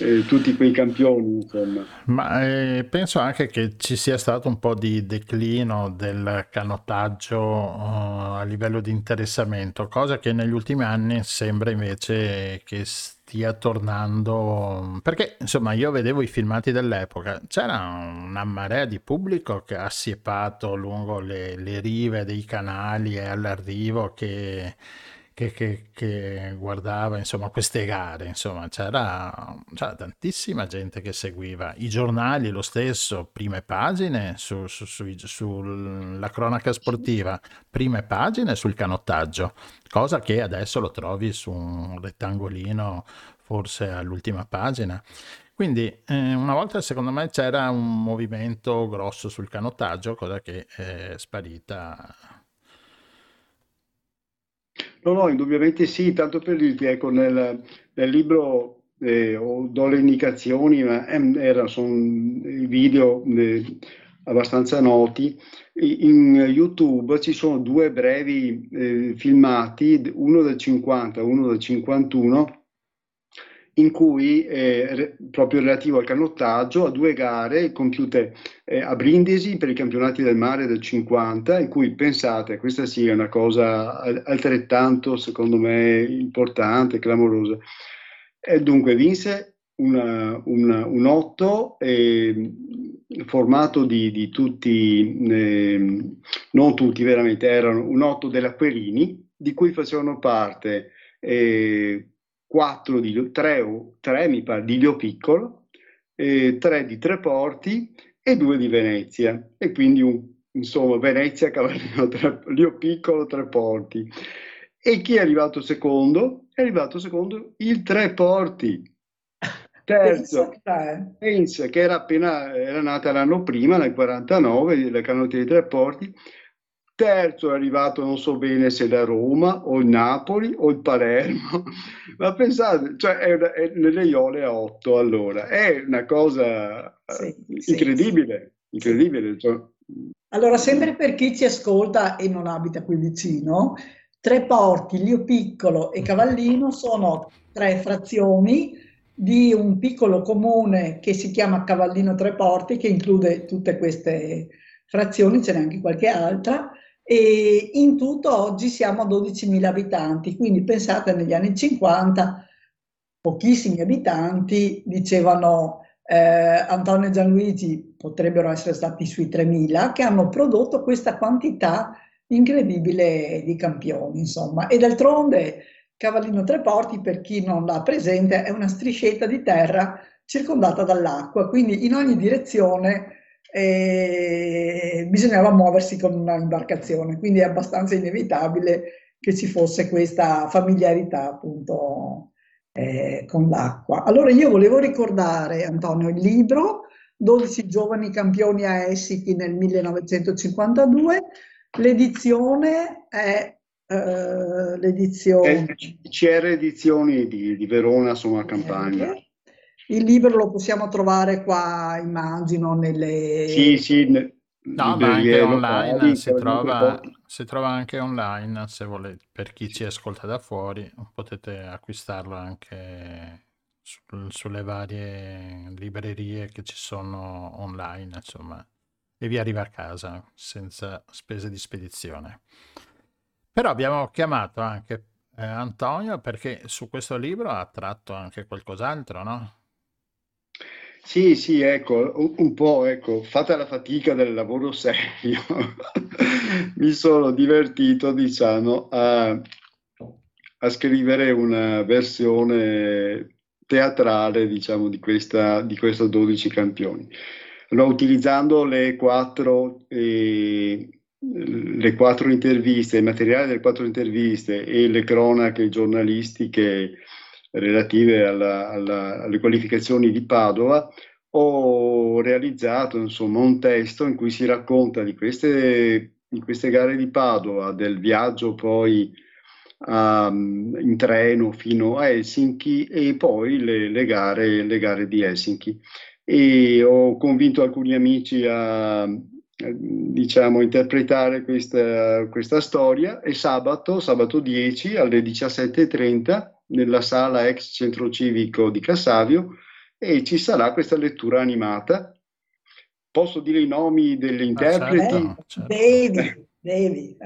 Eh, tutti quei campioni, insomma. Ma eh, penso anche che ci sia stato un po' di declino del canottaggio uh, a livello di interessamento, cosa che negli ultimi anni sembra invece che stia tornando, perché insomma io vedevo i filmati dell'epoca, c'era una marea di pubblico che ha assiepato lungo le, le rive dei canali e all'arrivo che Che, che, che guardava, insomma, queste gare, insomma, c'era, c'era tantissima gente che seguiva, i giornali lo stesso, prime pagine su, su, su, sulla cronaca sportiva, prime pagine sul canottaggio, cosa che adesso lo trovi su un rettangolino forse all'ultima pagina. Quindi eh, una volta secondo me c'era un movimento grosso sul canottaggio, cosa che è sparita. No, no, indubbiamente sì, tanto per dirti, ecco, nel, nel libro eh, do le indicazioni, ma eh, era, sono video eh, abbastanza noti. In, in YouTube ci sono due brevi eh, filmati, uno del cinquanta, uno del cinquantuno, in cui, eh, re, proprio relativo al canottaggio, a due gare compiute eh, a Brindisi per i campionati del mare del cinquanta, in cui, pensate, questa sì è una cosa altrettanto, secondo me, importante, clamorosa. E dunque vinse una, una, un otto eh, formato di, di tutti, eh, non tutti veramente, erano un otto dell'Acquerini, di cui facevano parte... Eh, quattro di tre o tre mi pare di Lio Piccolo, eh, tre di Treporti e due di Venezia, e quindi un, insomma Venezia, Cavallino, tre, Lio Piccolo, Treporti. E chi è arrivato secondo? È arrivato secondo il Treporti. Terzo, pensa che era appena era nata l'anno prima, nel quarantanove, la canottiera di Treporti. Terzo è arrivato, non so bene se la Roma o il Napoli o il Palermo, ma pensate, cioè è, una, è nelle Iole a otto, allora è una cosa sì, incredibile, sì, incredibile. Sì. Cioè... Allora, sempre per chi ci ascolta e non abita qui vicino, Treporti, Lio Piccolo e Cavallino sono tre frazioni di un piccolo comune che si chiama Cavallino Treporti, che include tutte queste frazioni, ce n'è anche qualche altra. E in tutto oggi siamo a dodicimila abitanti, quindi pensate, negli anni cinquanta pochissimi abitanti, dicevano eh, Antonio e Gianluigi potrebbero essere stati sui tremila, che hanno prodotto questa quantità incredibile di campioni, insomma. E d'altronde Cavallino Treporti, per chi non l'ha presente, è una striscetta di terra circondata dall'acqua, quindi in ogni direzione e bisognava muoversi con una imbarcazione, quindi è abbastanza inevitabile che ci fosse questa familiarità appunto eh, con l'acqua. Allora io volevo ricordare, Antonio, il libro dodici giovani campioni a Helsinki nel millenovecentocinquantadue, l'edizione è eh, l'edizione C R Edizioni di, di Verona, insomma, Campania. Eh, Il libro lo possiamo trovare qua, immagino, nelle... Sì, sì. Ne... No, ma anche online, locali, si, trova, si trova anche online, se volete, per chi ci ascolta da fuori, potete acquistarlo anche su, sulle varie librerie che ci sono online, insomma, e vi arriva a casa senza spese di spedizione. Però abbiamo chiamato anche eh, Antonio perché su questo libro ha tratto anche qualcos'altro, no? Sì, sì, ecco, un, un po', ecco, fatta la fatica del lavoro serio, mi sono divertito, diciamo, a, a scrivere una versione teatrale, diciamo, di questa, di questa dodici campioni. Allora, utilizzando le quattro, eh, le quattro interviste, il materiale delle quattro interviste e le cronache giornalistiche relative alla, alla, alle qualificazioni di Padova, ho realizzato insomma un testo in cui si racconta di queste, di queste gare di Padova, del viaggio poi um, in treno fino a Helsinki e poi le, le, gare, le gare di Helsinki. E ho convinto alcuni amici a, a diciamo, interpretare questa, questa storia e sabato, sabato dieci alle diciassette e trenta nella sala ex centro civico di Cassavio e ci sarà questa lettura animata. Posso dire i nomi degli interpreti? Ah, certo, certo. Devi, devi.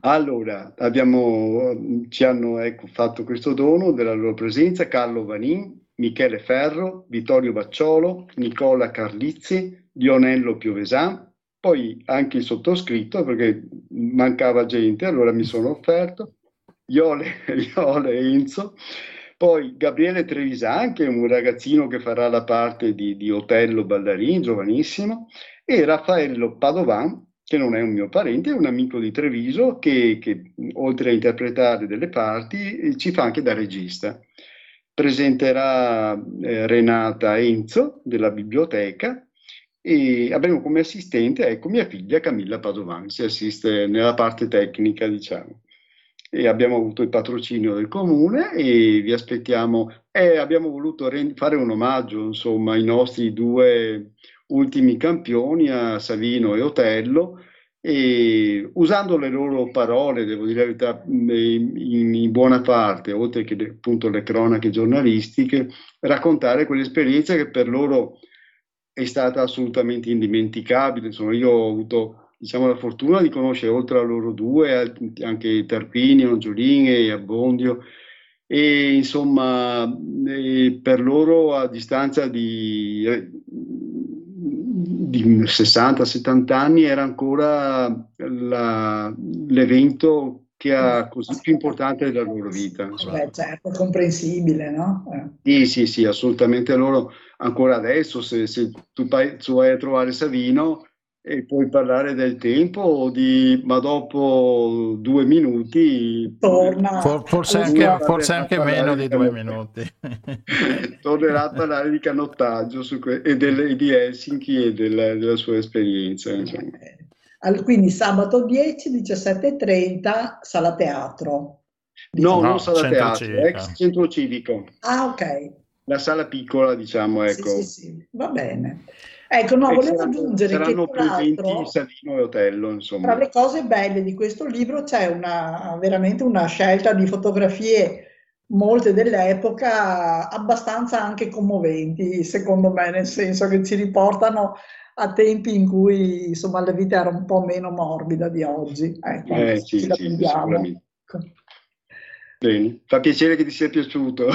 Allora, abbiamo, ci hanno ecco, fatto questo dono della loro presenza Carlo Vanin, Michele Ferro, Vittorio Bacciolo, Nicola Carlizzi, Lionello Piovesan, poi anche il sottoscritto perché mancava gente, allora mi sono offerto, Iole, Iole Enzo, poi Gabriele Trevisan, che è un ragazzino che farà la parte di, di Otello Ballarin, giovanissimo, e Raffaello Padovan, che non è un mio parente, è un amico di Treviso che, che oltre a interpretare delle parti ci fa anche da regista. Presenterà eh, Renata Enzo della biblioteca e avremo come assistente ecco, mia figlia Camilla Padovan, si assiste nella parte tecnica, diciamo. E abbiamo avuto il patrocinio del comune e vi aspettiamo. Eh, abbiamo voluto rend- fare un omaggio insomma, ai nostri due ultimi campioni, a Savino e Otello, e usando le loro parole, devo dire la verità, in, in buona parte, oltre che appunto le cronache giornalistiche, raccontare quell'esperienza che per loro è stata assolutamente indimenticabile. Insomma, io ho avuto diciamo la fortuna di conoscere oltre a loro due anche Tarpini, Angiolini e Abbondio e insomma e per loro a distanza di, di sessanta settanta anni era ancora la, l'evento che ha così più importante della loro vita. Beh, certo, comprensibile, no? Eh. Sì, sì, sì, assolutamente loro ancora adesso se, se tu vai, tu vai a trovare Savino e puoi parlare del tempo, di, ma dopo due minuti... Torna. For, forse anche, forse anche meno di due minuti. Tornerà a parlare di canottaggio su que- e del, di Helsinki e della, della sua esperienza. Insomma. Allora, quindi sabato dieci, diciassette e trenta, sala teatro. Diciamo. No, non sala centro teatro, civico. Ex centro civico. Ah, ok. La sala piccola, diciamo, ecco. Sì, sì, sì. Va bene. Ecco, no, volevo aggiungere saranno che saranno presenti Savino e Otello, insomma. Tra le cose belle di questo libro c'è una, veramente una scelta di fotografie, molte dell'epoca, abbastanza anche commoventi, secondo me, nel senso che ci riportano a tempi in cui insomma la vita era un po' meno morbida di oggi. Ecco, eh, sì, sì, sicuramente. Bene, fa piacere che ti sia piaciuto.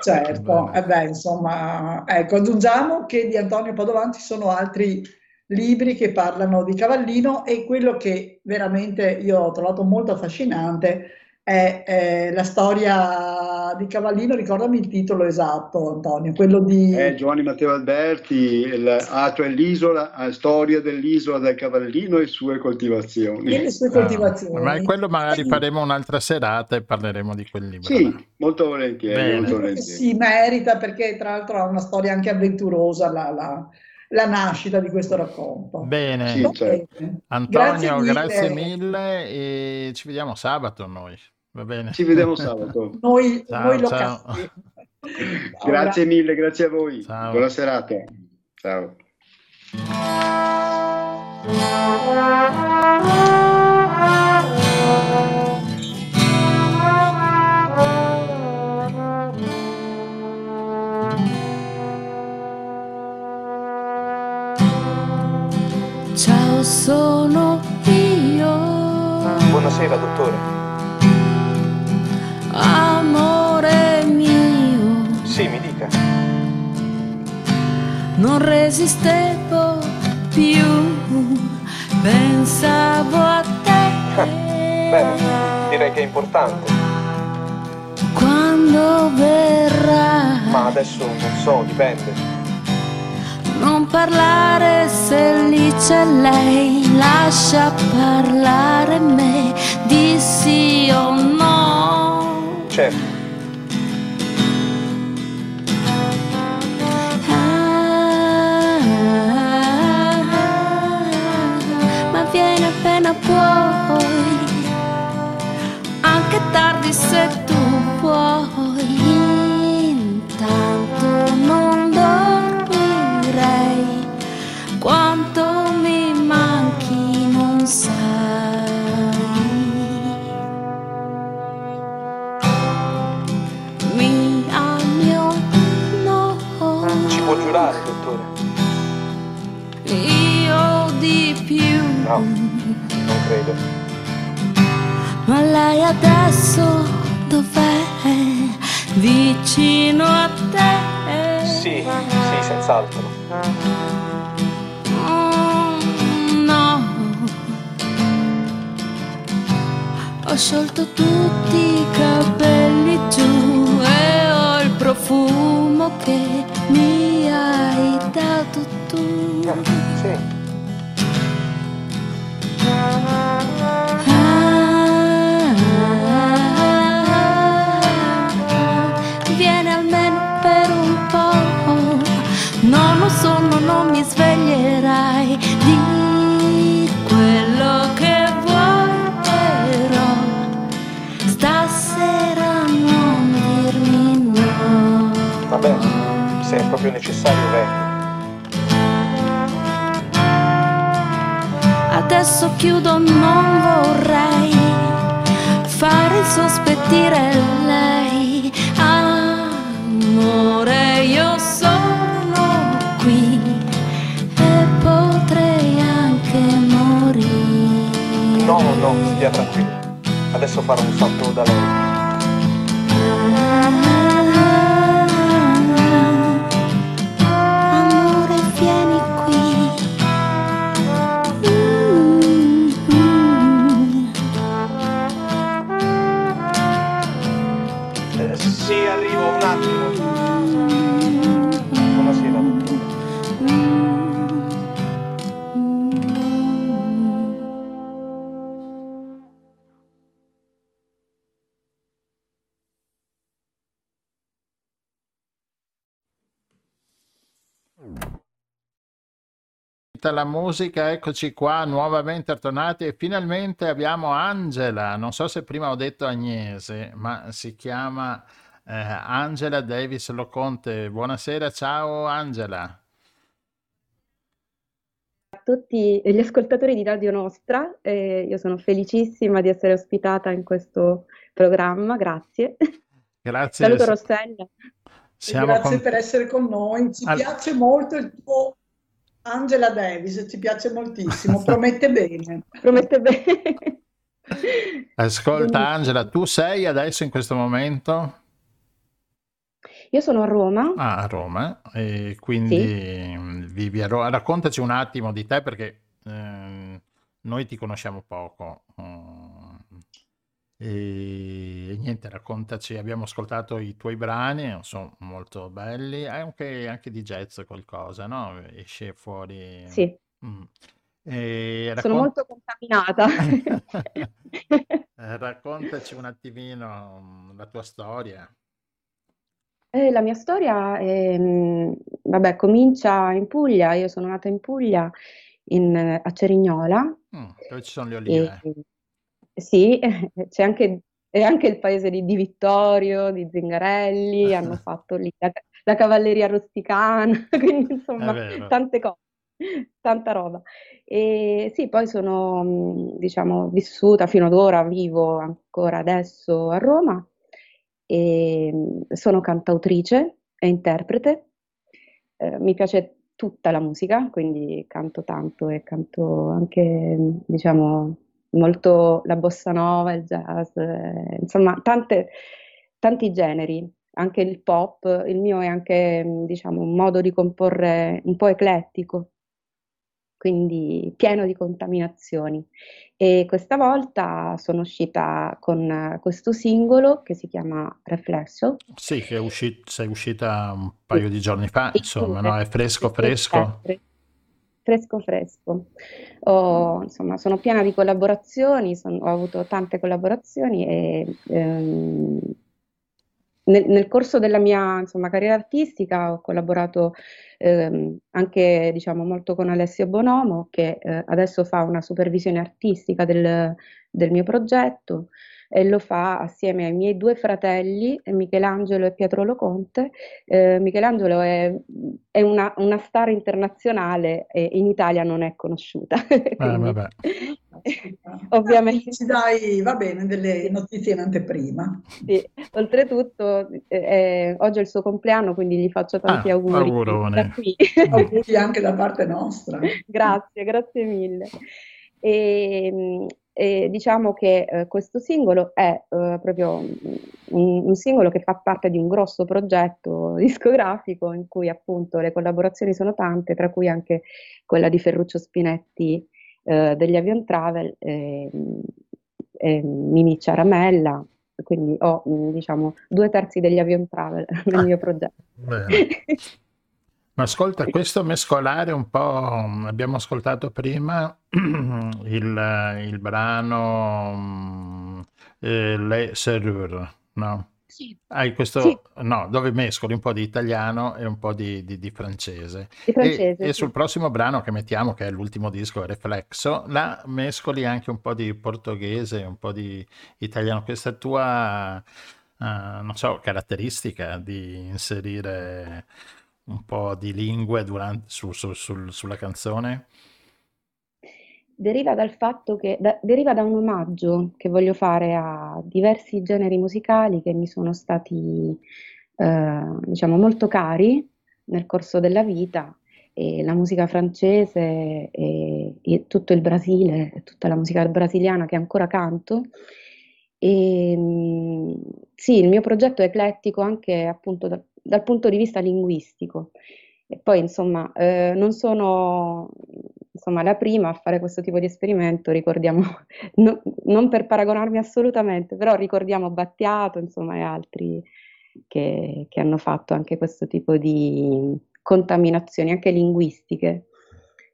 Certo, e beh, insomma, ecco, aggiungiamo che di Antonio Padovan ci sono altri libri che parlano di Cavallino e quello che veramente io ho trovato molto affascinante è, è la storia di Cavallino, ricordami il titolo esatto Antonio, quello di... Eh, Giovanni Matteo Alberti, il, ah, cioè l'isola, la storia dell'isola del Cavallino e sue coltivazioni. E le sue coltivazioni. Ah, ma quello magari sì. Faremo un'altra serata e parleremo di quel libro. Sì, là. Molto volentieri. Molto volentieri. Si merita perché tra l'altro ha una storia anche avventurosa la, la, la nascita di questo racconto. Bene, sì, certo. Antonio, grazie mille. grazie mille e ci vediamo sabato noi. Va bene. Ci vediamo sabato. Noi, ciao, noi lo ciao. Grazie mille, grazie a voi. Ciao. Buona serata. Ciao. Ciao, sono io. Buonasera, dottore. Amore mio, sì, mi dica. Non resistevo più, pensavo a te. Eh, bene, direi che è importante. Quando verrà? Ma adesso non so, dipende. Non parlare se lì c'è lei, lascia parlare me di sì o no. Certo. Ah, io di più. No, non credo. Ma lei adesso dov'è? Vicino a te? Sì, sì, senz'altro. Mm, no, ho sciolto tutti i capelli giù e ho il profumo che mi hai dato tu. No, sì. Vieni almeno per un po', non ho sonno, non mi sveglierai, di quello che vuoi, però stasera non dirmi no. Vabbè, se è proprio necessario vengo. Adesso chiudo, non vorrei fare sospettire lei. Amore, io sono qui e potrei anche morire. No, no, stia tranquilla. Adesso farò un salto da lei. Amore, vieni qui. Sì, arrivo un attimo. Buonasera, la musica, eccoci qua nuovamente tornati e finalmente abbiamo Angela. Non so se prima ho detto Agnese, ma si chiama Eh, Angela Davis Loconte. Buonasera, ciao Angela. A tutti gli ascoltatori di Radio Nostra, eh, io sono felicissima di essere ospitata in questo programma, grazie. Grazie. Saluto Rossella. Siamo grazie con... per essere con noi, ci All... piace molto il tuo Angela Davis, ci piace moltissimo, promette bene. Promette bene. Ascolta Angela, tu sei adesso in questo momento? Io sono a Roma. Ah, a Roma, e quindi sì. Vivi a Roma. Raccontaci un attimo di te, perché eh, noi ti conosciamo poco. E niente, raccontaci, abbiamo ascoltato i tuoi brani, sono molto belli, anche, anche di jazz qualcosa, no? Esce fuori... Sì, mm. e raccont... sono molto contaminata. Raccontaci un attimino la tua storia. Eh, la mia storia ehm, vabbè, comincia in Puglia. Io sono nata in Puglia, in, a Cerignola. Mm, dove ci sono le olive. E, sì, c'è anche, è anche il paese di, di Vittorio, di Zingarelli, hanno fatto lì la, la cavalleria rusticana, quindi insomma tante cose, tanta roba. E sì, poi sono, diciamo, vissuta fino ad ora, vivo ancora adesso a Roma. E sono cantautrice e interprete, eh, mi piace tutta la musica, quindi canto tanto e canto anche, diciamo, molto la bossa nova, il jazz, eh, insomma tante, tanti generi, anche il pop. Il mio è anche, diciamo, un modo di comporre un po' eclettico, quindi pieno di contaminazioni. E questa volta sono uscita con questo singolo che si chiama Reflesso. Sì, che è usci- sei uscita un paio di giorni fa, insomma, no? È fresco fresco. Fresco fresco. Oh, insomma, sono piena di collaborazioni, sono, ho avuto tante collaborazioni e ehm, nel, nel corso della mia, insomma, carriera artistica ho collaborato ehm, anche, diciamo, molto con Alessio Bonomo, che eh, adesso fa una supervisione artistica del, del mio progetto, e lo fa assieme ai miei due fratelli, Michelangelo e Pietro Loconte. Eh, Michelangelo è, è una, una star internazionale e in Italia non è conosciuta. Ah, vabbè. ovviamente. Ci dai, va bene, delle notizie in anteprima. Sì. Oltretutto, eh, oggi è il suo compleanno, quindi gli faccio tanti ah, auguri. Augurone. Da qui. Auguri anche da parte nostra. Grazie, grazie mille. E, e diciamo che eh, questo singolo è eh, proprio un, un singolo che fa parte di un grosso progetto discografico in cui appunto le collaborazioni sono tante, tra cui anche quella di Ferruccio Spinetti eh, degli Avion Travel, eh, eh, Mimì Ciaramella, quindi ho diciamo due terzi degli Avion Travel nel ah, mio progetto. Ma ascolta, questo mescolare un po', abbiamo ascoltato prima il, il brano eh, Le Serrure, no? Sì. Hai questo, sì. No, dove mescoli un po' di italiano e un po' di, di, di francese. Di francese e, sì. E sul prossimo brano che mettiamo, che è l'ultimo disco, Reflexo, la mescoli anche un po' di portoghese, un po' di italiano. Questa tua, uh, non so, caratteristica di inserire un po' di lingue durante, su, su, su, sulla canzone? Deriva dal fatto che, da, deriva da un omaggio che voglio fare a diversi generi musicali che mi sono stati, eh, diciamo, molto cari nel corso della vita, e la musica francese e, e tutto il Brasile, e tutta la musica brasiliana che ancora canto. E, sì, il mio progetto è eclettico anche appunto da, dal punto di vista linguistico, e poi insomma eh, non sono insomma la prima a fare questo tipo di esperimento, ricordiamo, no, non per paragonarmi assolutamente, però ricordiamo Battiato insomma e altri che, che hanno fatto anche questo tipo di contaminazioni anche linguistiche,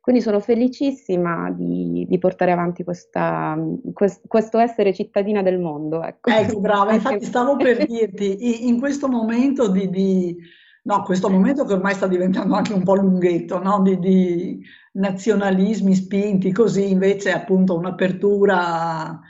quindi sono felicissima di, di portare avanti questa, quest, questo essere cittadina del mondo. Ecco, ecco brava, infatti stavo per dirti, in questo momento di, di no, questo momento che ormai sta diventando anche un po' lunghetto, no? di, di nazionalismi spinti, così invece appunto un'apertura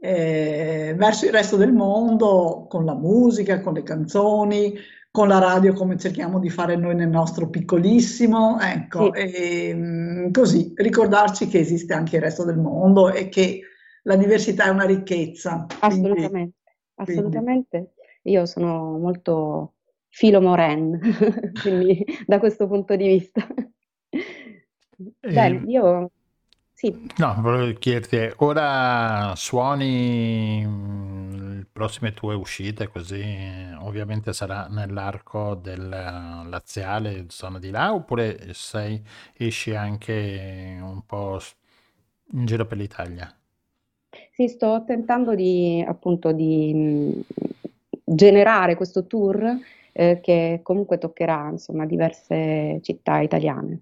eh, verso il resto del mondo, con la musica, con le canzoni, con la radio come cerchiamo di fare noi nel nostro piccolissimo, ecco, sì. E così ricordarci che esiste anche il resto del mondo e che la diversità è una ricchezza. Assolutamente, quindi, assolutamente. Quindi. Io sono molto filo Moren, quindi da questo punto di vista. Beh, io... Sì. No, volevo chiederti, ora suoni le prossime tue uscite, così ovviamente sarà nell'arco del laziale, zona di là, oppure sei, esci anche un po' in giro per l'Italia? Sì, sto tentando di appunto di generare questo tour eh, che comunque toccherà insomma diverse città italiane,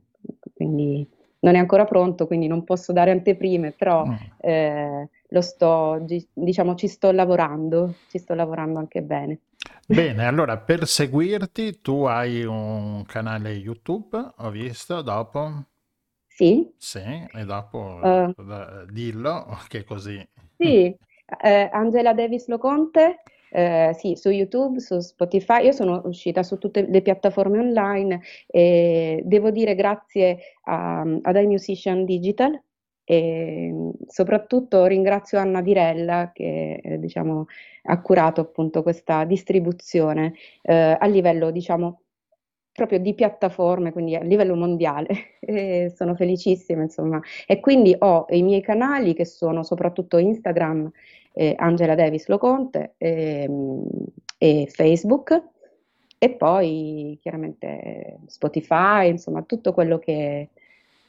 quindi... Non è ancora pronto, quindi non posso dare anteprime, però mm. eh, lo sto, diciamo, ci sto lavorando, ci sto lavorando anche bene. Bene, allora per seguirti tu hai un canale YouTube, ho visto, dopo? Sì. Sì, e dopo uh, dillo, che così. Sì, eh, Angela Davis Loconte. Eh, sì, su YouTube, su Spotify, io sono uscita su tutte le piattaforme online e devo dire grazie a, ad iMusician Digital e soprattutto ringrazio Anna Dirella che eh, diciamo, ha curato appunto questa distribuzione eh, a livello diciamo proprio di piattaforme, quindi a livello mondiale, e sono felicissima insomma, e quindi ho i miei canali che sono soprattutto Instagram, eh, Angela Davis Loconte, eh, e Facebook, e poi chiaramente Spotify, insomma tutto quello che,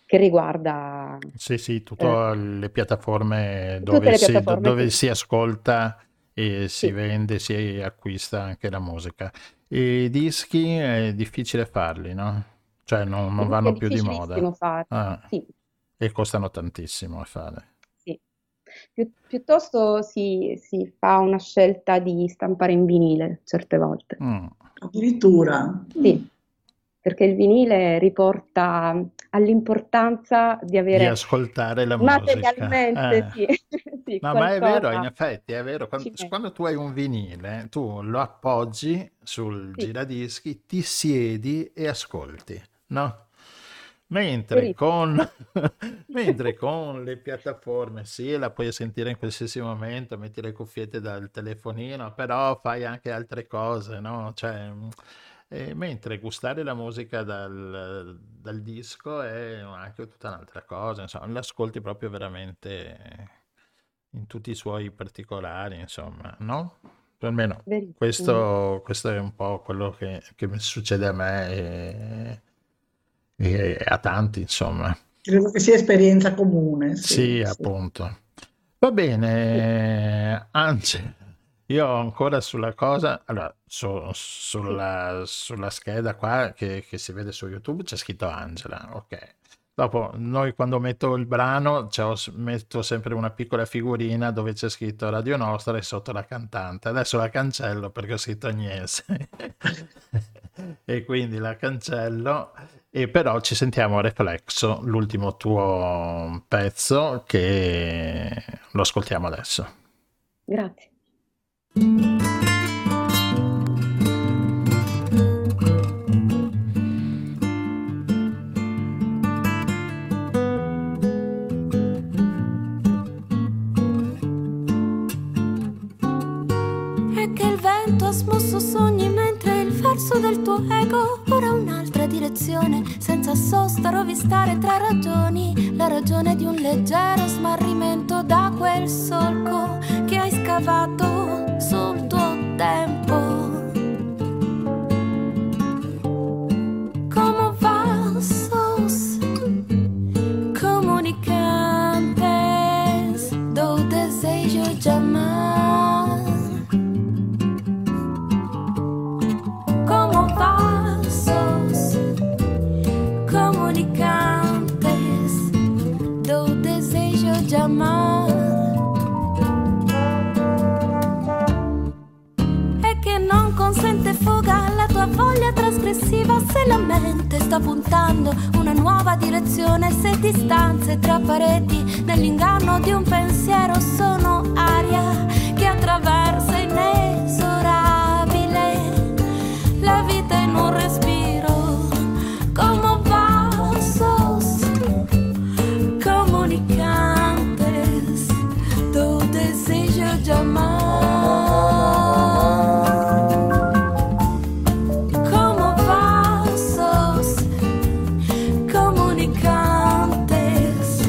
che riguarda sì sì, tutto eh, le piattaforme dove, le piattaforme, si, dove sì. si ascolta e si sì. vende, si acquista anche la musica. I dischi è difficile farli, no? Cioè non, non vanno più di moda. Fare. Ah. Sì. E costano tantissimo a fare. Sì. Pi- piuttosto si, si fa una scelta di stampare in vinile certe volte. Mm. Addirittura? Sì, perché il vinile riporta all'importanza di avere... Di ascoltare la musica. Materialmente, eh. sì. sì. No, qualcosa... ma è vero, in effetti, è vero. Quando, quando tu hai un vinile, tu lo appoggi sul sì. giradischi, ti siedi e ascolti, no? Mentre con, mentre con le piattaforme sì, la puoi sentire in qualsiasi momento, metti le cuffiette dal telefonino, però fai anche altre cose, no? Cioè, e mentre gustare la musica dal, dal disco è anche tutta un'altra cosa, insomma, l'ascolti proprio veramente in tutti i suoi particolari, insomma, no? Almeno questo, questo è un po' quello che, che succede a me e... e a tanti, insomma. Credo che sia esperienza comune. Sì, sì, appunto. Va bene, Angela, io ancora sulla cosa, allora, su, sulla, sulla scheda qua che, che si vede su YouTube c'è scritto Angela, ok. Dopo, noi quando metto il brano, cioè, metto sempre una piccola figurina dove c'è scritto Radio Nostra e sotto la cantante. Adesso la cancello perché ho scritto Agnese. E quindi la cancello. E però ci sentiamo Reflexo, l'ultimo tuo pezzo, che lo ascoltiamo adesso. Grazie. E che il vento ha smosso sogni mentre il verso del tuo ego ora un'altra direzione, senza sosta rovistare tra ragioni, la ragione di un leggero smarrimento da quel solco che hai scavato sul tuo tempo. Como vasos comunicantes do desejo de amar. Como vasos comunicantes do desejo de amar. E che non consente fuga alla tua voglia trasgressiva, se la mente sta puntando una nuova direzione, se distanze tra pareti nell'inganno di un pensiero sono aria che attraversa inesorabile la vita in un respiro. Como comunicantes do desejo de amar, como vasos comunicantes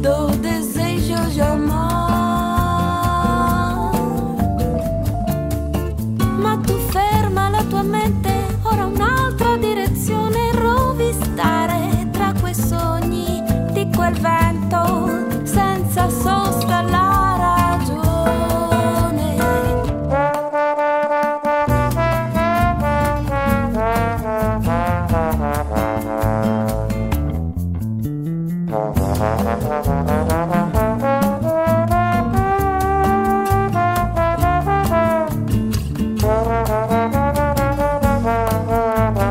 do desejo de amar.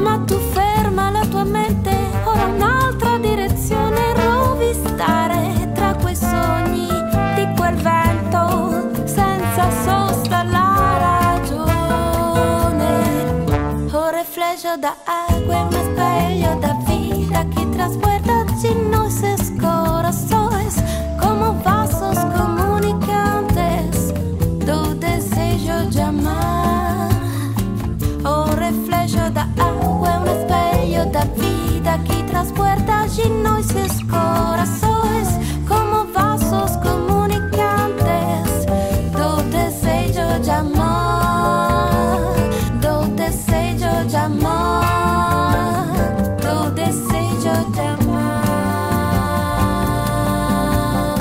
Ma tu ferma la tua mente, ora un'altra direzione, rovistare tra quei sogni di quel vento. Senza sosta la ragione. Da agua è un espejo da vida que transporta de nuestros corazones como vasos comunicantes do desejo de amar. O reflejo da agua é um espejo da vida que transporta de nuestros corazones como vasos comunicantes do desejo de amar. Do desejo de amar, do desejo de amar.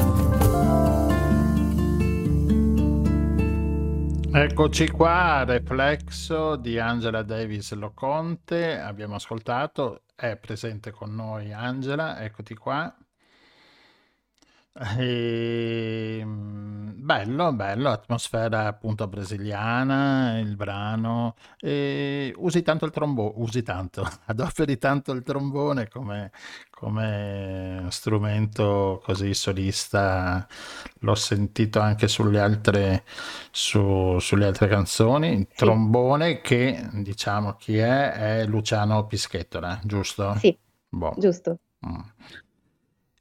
Eccoci qua, Reflexo di Angela Davis Loconte, abbiamo ascoltato, è presente con noi Angela, eccoti qua. E... Bello, bello, atmosfera appunto brasiliana, il brano. E usi tanto il trombone, usi tanto, adoperi tanto il trombone come, come strumento così solista. L'ho sentito anche sulle altre, su, sulle altre canzoni. Il Sì, trombone che diciamo chi è, è Luciano Pischetola, giusto? sì, Boh. giusto. Mm.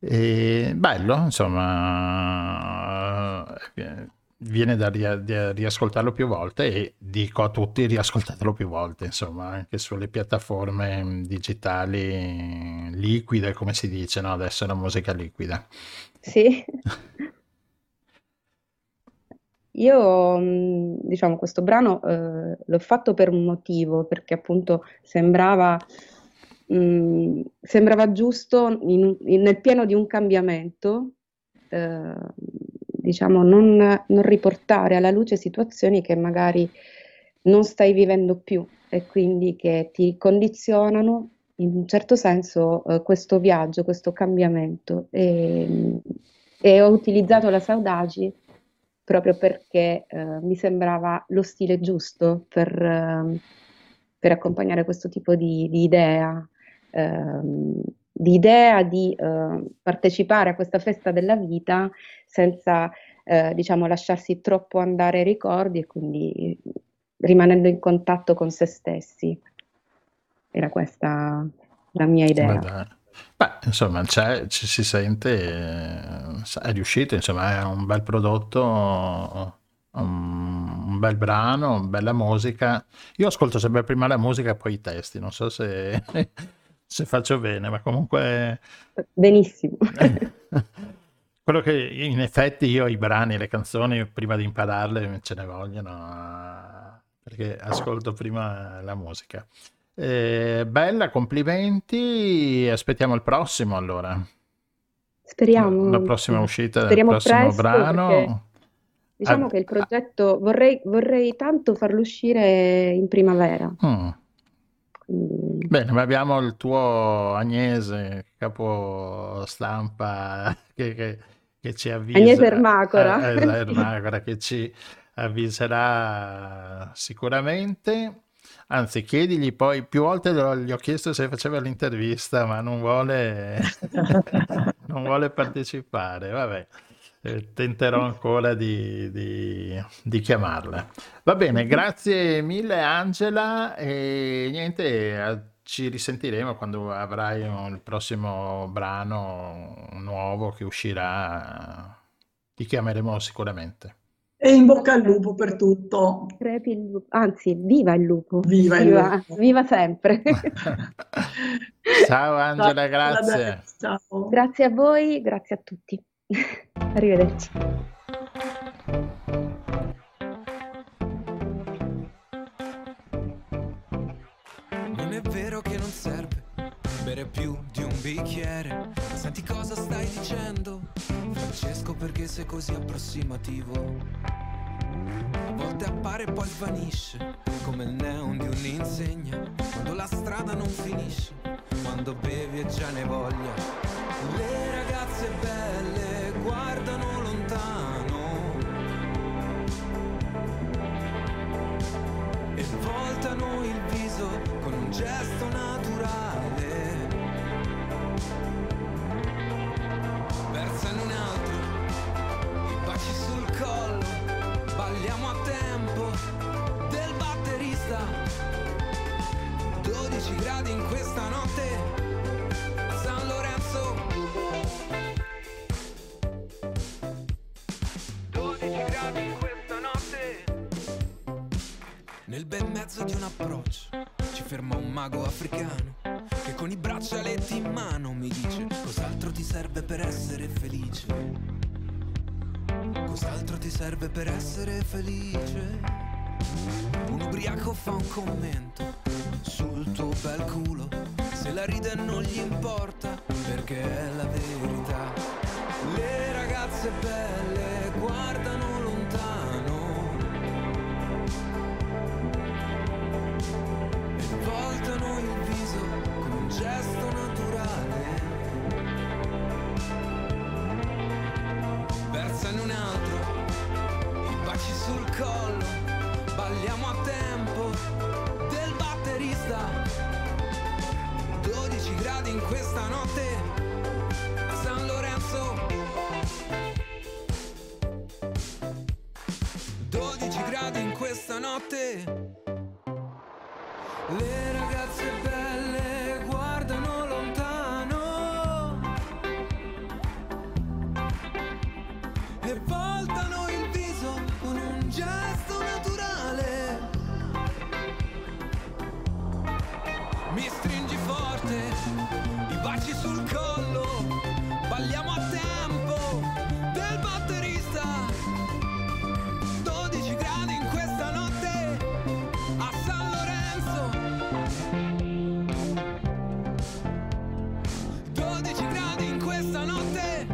E bello, insomma, eh, viene da, ria- da riascoltarlo più volte e dico a tutti riascoltatelo più volte, insomma, anche sulle piattaforme mh, digitali liquide, come si dice, no? Adesso è una musica liquida. Sì. Io, mh, diciamo, questo brano eh, l'ho fatto per un motivo, perché appunto sembrava, mh, sembrava giusto in- in- nel pieno di un cambiamento, eh, diciamo, non, non riportare alla luce situazioni che magari non stai vivendo più e quindi che ti condizionano in un certo senso eh, questo viaggio, questo cambiamento. E, e ho utilizzato la Saudade proprio perché eh, mi sembrava lo stile giusto per, ehm, per accompagnare questo tipo di, di idea, ehm, di idea di eh, partecipare a questa festa della vita senza eh, diciamo, lasciarsi troppo andare ai ricordi e quindi rimanendo in contatto con se stessi. Era questa la mia Ma idea. dai. Beh, insomma, c'è, ci si sente, eh, è riuscito, insomma, è un bel prodotto, un, un bel brano, bella musica. Io ascolto sempre prima la musica e poi i testi, non so se, se faccio bene, ma comunque... Benissimo. Quello che in effetti io i brani, le canzoni, prima di impararle ce ne vogliono, eh, perché ascolto prima la musica. Eh, bella, complimenti, aspettiamo il prossimo allora, la la Speriamo, prossima sì. uscita, il Speriamo prossimo presto perché brano. diciamo Ad- che il a- progetto vorrei, vorrei tanto farlo uscire in primavera. mm. Quindi, Bene, ma abbiamo il tuo Agnese, capo stampa, che, che- che ci Agnese avvisa, Ermacora. eh, eh, Ermacora, che ci avviserà sicuramente. Anzi, chiedigli poi, più volte lo- gli ho chiesto se faceva l'intervista, ma non vuole, non vuole partecipare. Vabbè, eh, tenterò ancora di, di- di chiamarla. Va bene, grazie mille Angela e niente, a- ci risentiremo quando avrai un- il prossimo brano nuovo che uscirà. Ti chiameremo sicuramente. E in bocca al lupo per tutto. crepi il lupo, anzi, viva il lupo, Viva il viva, lupo. viva sempre. Ciao Ciao, Angela, alla grazie. destra. Ciao. Grazie a voi, grazie a tutti. Arrivederci. Non è vero che non serve bere più di un bicchiere. Senti cosa stai dicendo, Francesco, perché sei così approssimativo? A volte appare e poi svanisce, come il neon di un'insegna, quando la strada non finisce, quando bevi e già ne voglia. Le ragazze belle guardano lontano e voltano il viso con un gesto naturale. Versano un altro, baci sul collo, balliamo a tempo del batterista. dodici gradi in questa notte a San Lorenzo. dodici gradi in questa notte. Nel bel mezzo di un approccio ci ferma un mago africano che con i braccialetti in mano mi dice cos'altro ti serve per essere felice. Cos'altro ti serve per essere felice? Un ubriaco fa un commento sul tuo bel culo. Se la ride non gli importa perché è la verità. Le ragazze belle guardano lontano e voltano il viso con un gesto naturale. Versano un altro, siamo a tempo del batterista. Dodici gradi in questa notte a San Lorenzo. Dodici gradi in questa notte. Le ragazze belle guardano lontano e voltano il viso con un gesto naturale. Mi stringi forte, i baci sul collo, balliamo a tempo del batterista. dodici gradi in questa notte a San Lorenzo. dodici gradi in questa notte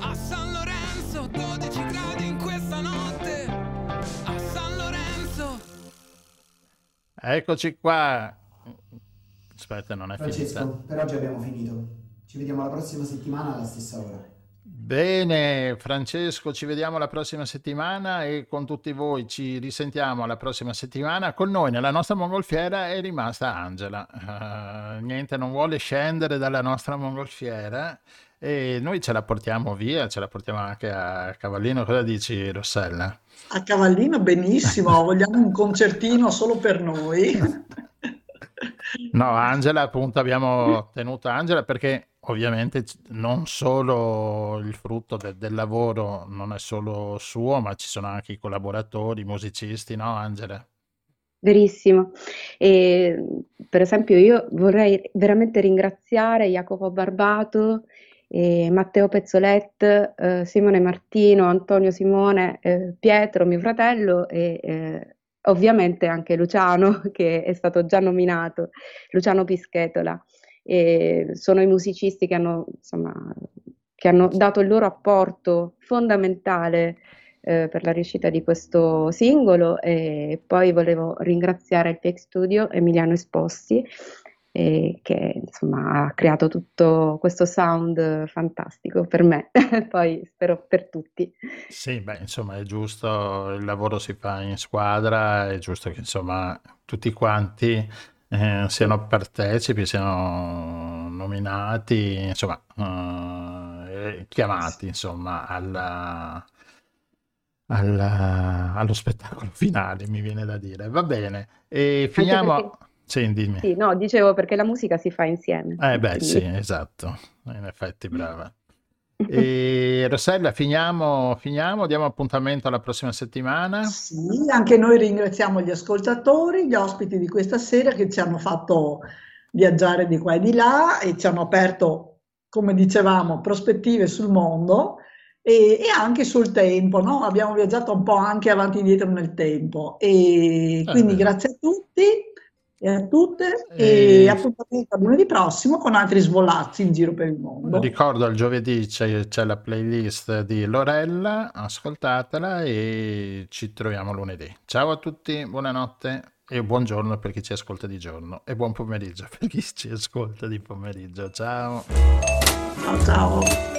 a San Lorenzo. dodici gradi in questa notte a San Lorenzo. Eccoci qua. Aspetta, non è Francesco, finita. Francesco, per oggi abbiamo finito. Ci vediamo la prossima settimana alla stessa ora. Bene, Francesco, ci vediamo la prossima settimana e con tutti voi ci risentiamo la prossima settimana. Con noi nella nostra mongolfiera è rimasta Angela. Uh, niente, non vuole scendere dalla nostra mongolfiera e noi ce la portiamo via, ce la portiamo anche a Cavallino. Cosa dici, Rossella? A Cavallino benissimo, vogliamo un concertino solo per noi. No, Angela, appunto abbiamo tenuto Angela perché ovviamente non solo il frutto de- del lavoro non è solo suo, ma ci sono anche i collaboratori, i musicisti, no Angela? Verissimo. E, per esempio, io vorrei veramente ringraziare Jacopo Barbato, eh, Matteo Pezzolet, eh, Simone Martino, Antonio Simone, eh, Pietro, mio fratello e... Eh, ovviamente anche Luciano, che è stato già nominato, Luciano Pischetola. E sono i musicisti che hanno, insomma, che hanno dato il loro apporto fondamentale eh, per la riuscita di questo singolo. E poi volevo ringraziare il P X Studio, Emiliano Esposti, eh, che insomma ha creato tutto questo sound fantastico per me, poi spero per tutti. Sì, beh, insomma è giusto, il lavoro si fa in squadra, è giusto che insomma tutti quanti eh, siano partecipi, siano nominati, insomma eh, chiamati insomma alla... alla allo spettacolo finale, mi viene da dire. Va bene, e finiamo... Sì, dimmi. Sì, no, dicevo perché la musica si fa insieme. Eh beh, quindi. Sì, esatto, in effetti, brava. E Rossella, finiamo, finiamo, diamo appuntamento alla prossima settimana. Sì, anche noi ringraziamo gli ascoltatori, gli ospiti di questa sera che ci hanno fatto viaggiare di qua e di là e ci hanno aperto, come dicevamo, prospettive sul mondo e, e anche sul tempo, no? Abbiamo viaggiato un po' anche avanti e indietro nel tempo e quindi eh, grazie a tutti. E a tutte e, e appuntamento a lunedì prossimo con altri svolazzi in giro per il mondo. Ricordo il giovedì c'è, c'è la playlist di Lorella, ascoltatela e ci troviamo lunedì. Ciao a tutti, buonanotte e buongiorno per chi ci ascolta di giorno e buon pomeriggio per chi ci ascolta di pomeriggio. Ciao. Ciao ciao.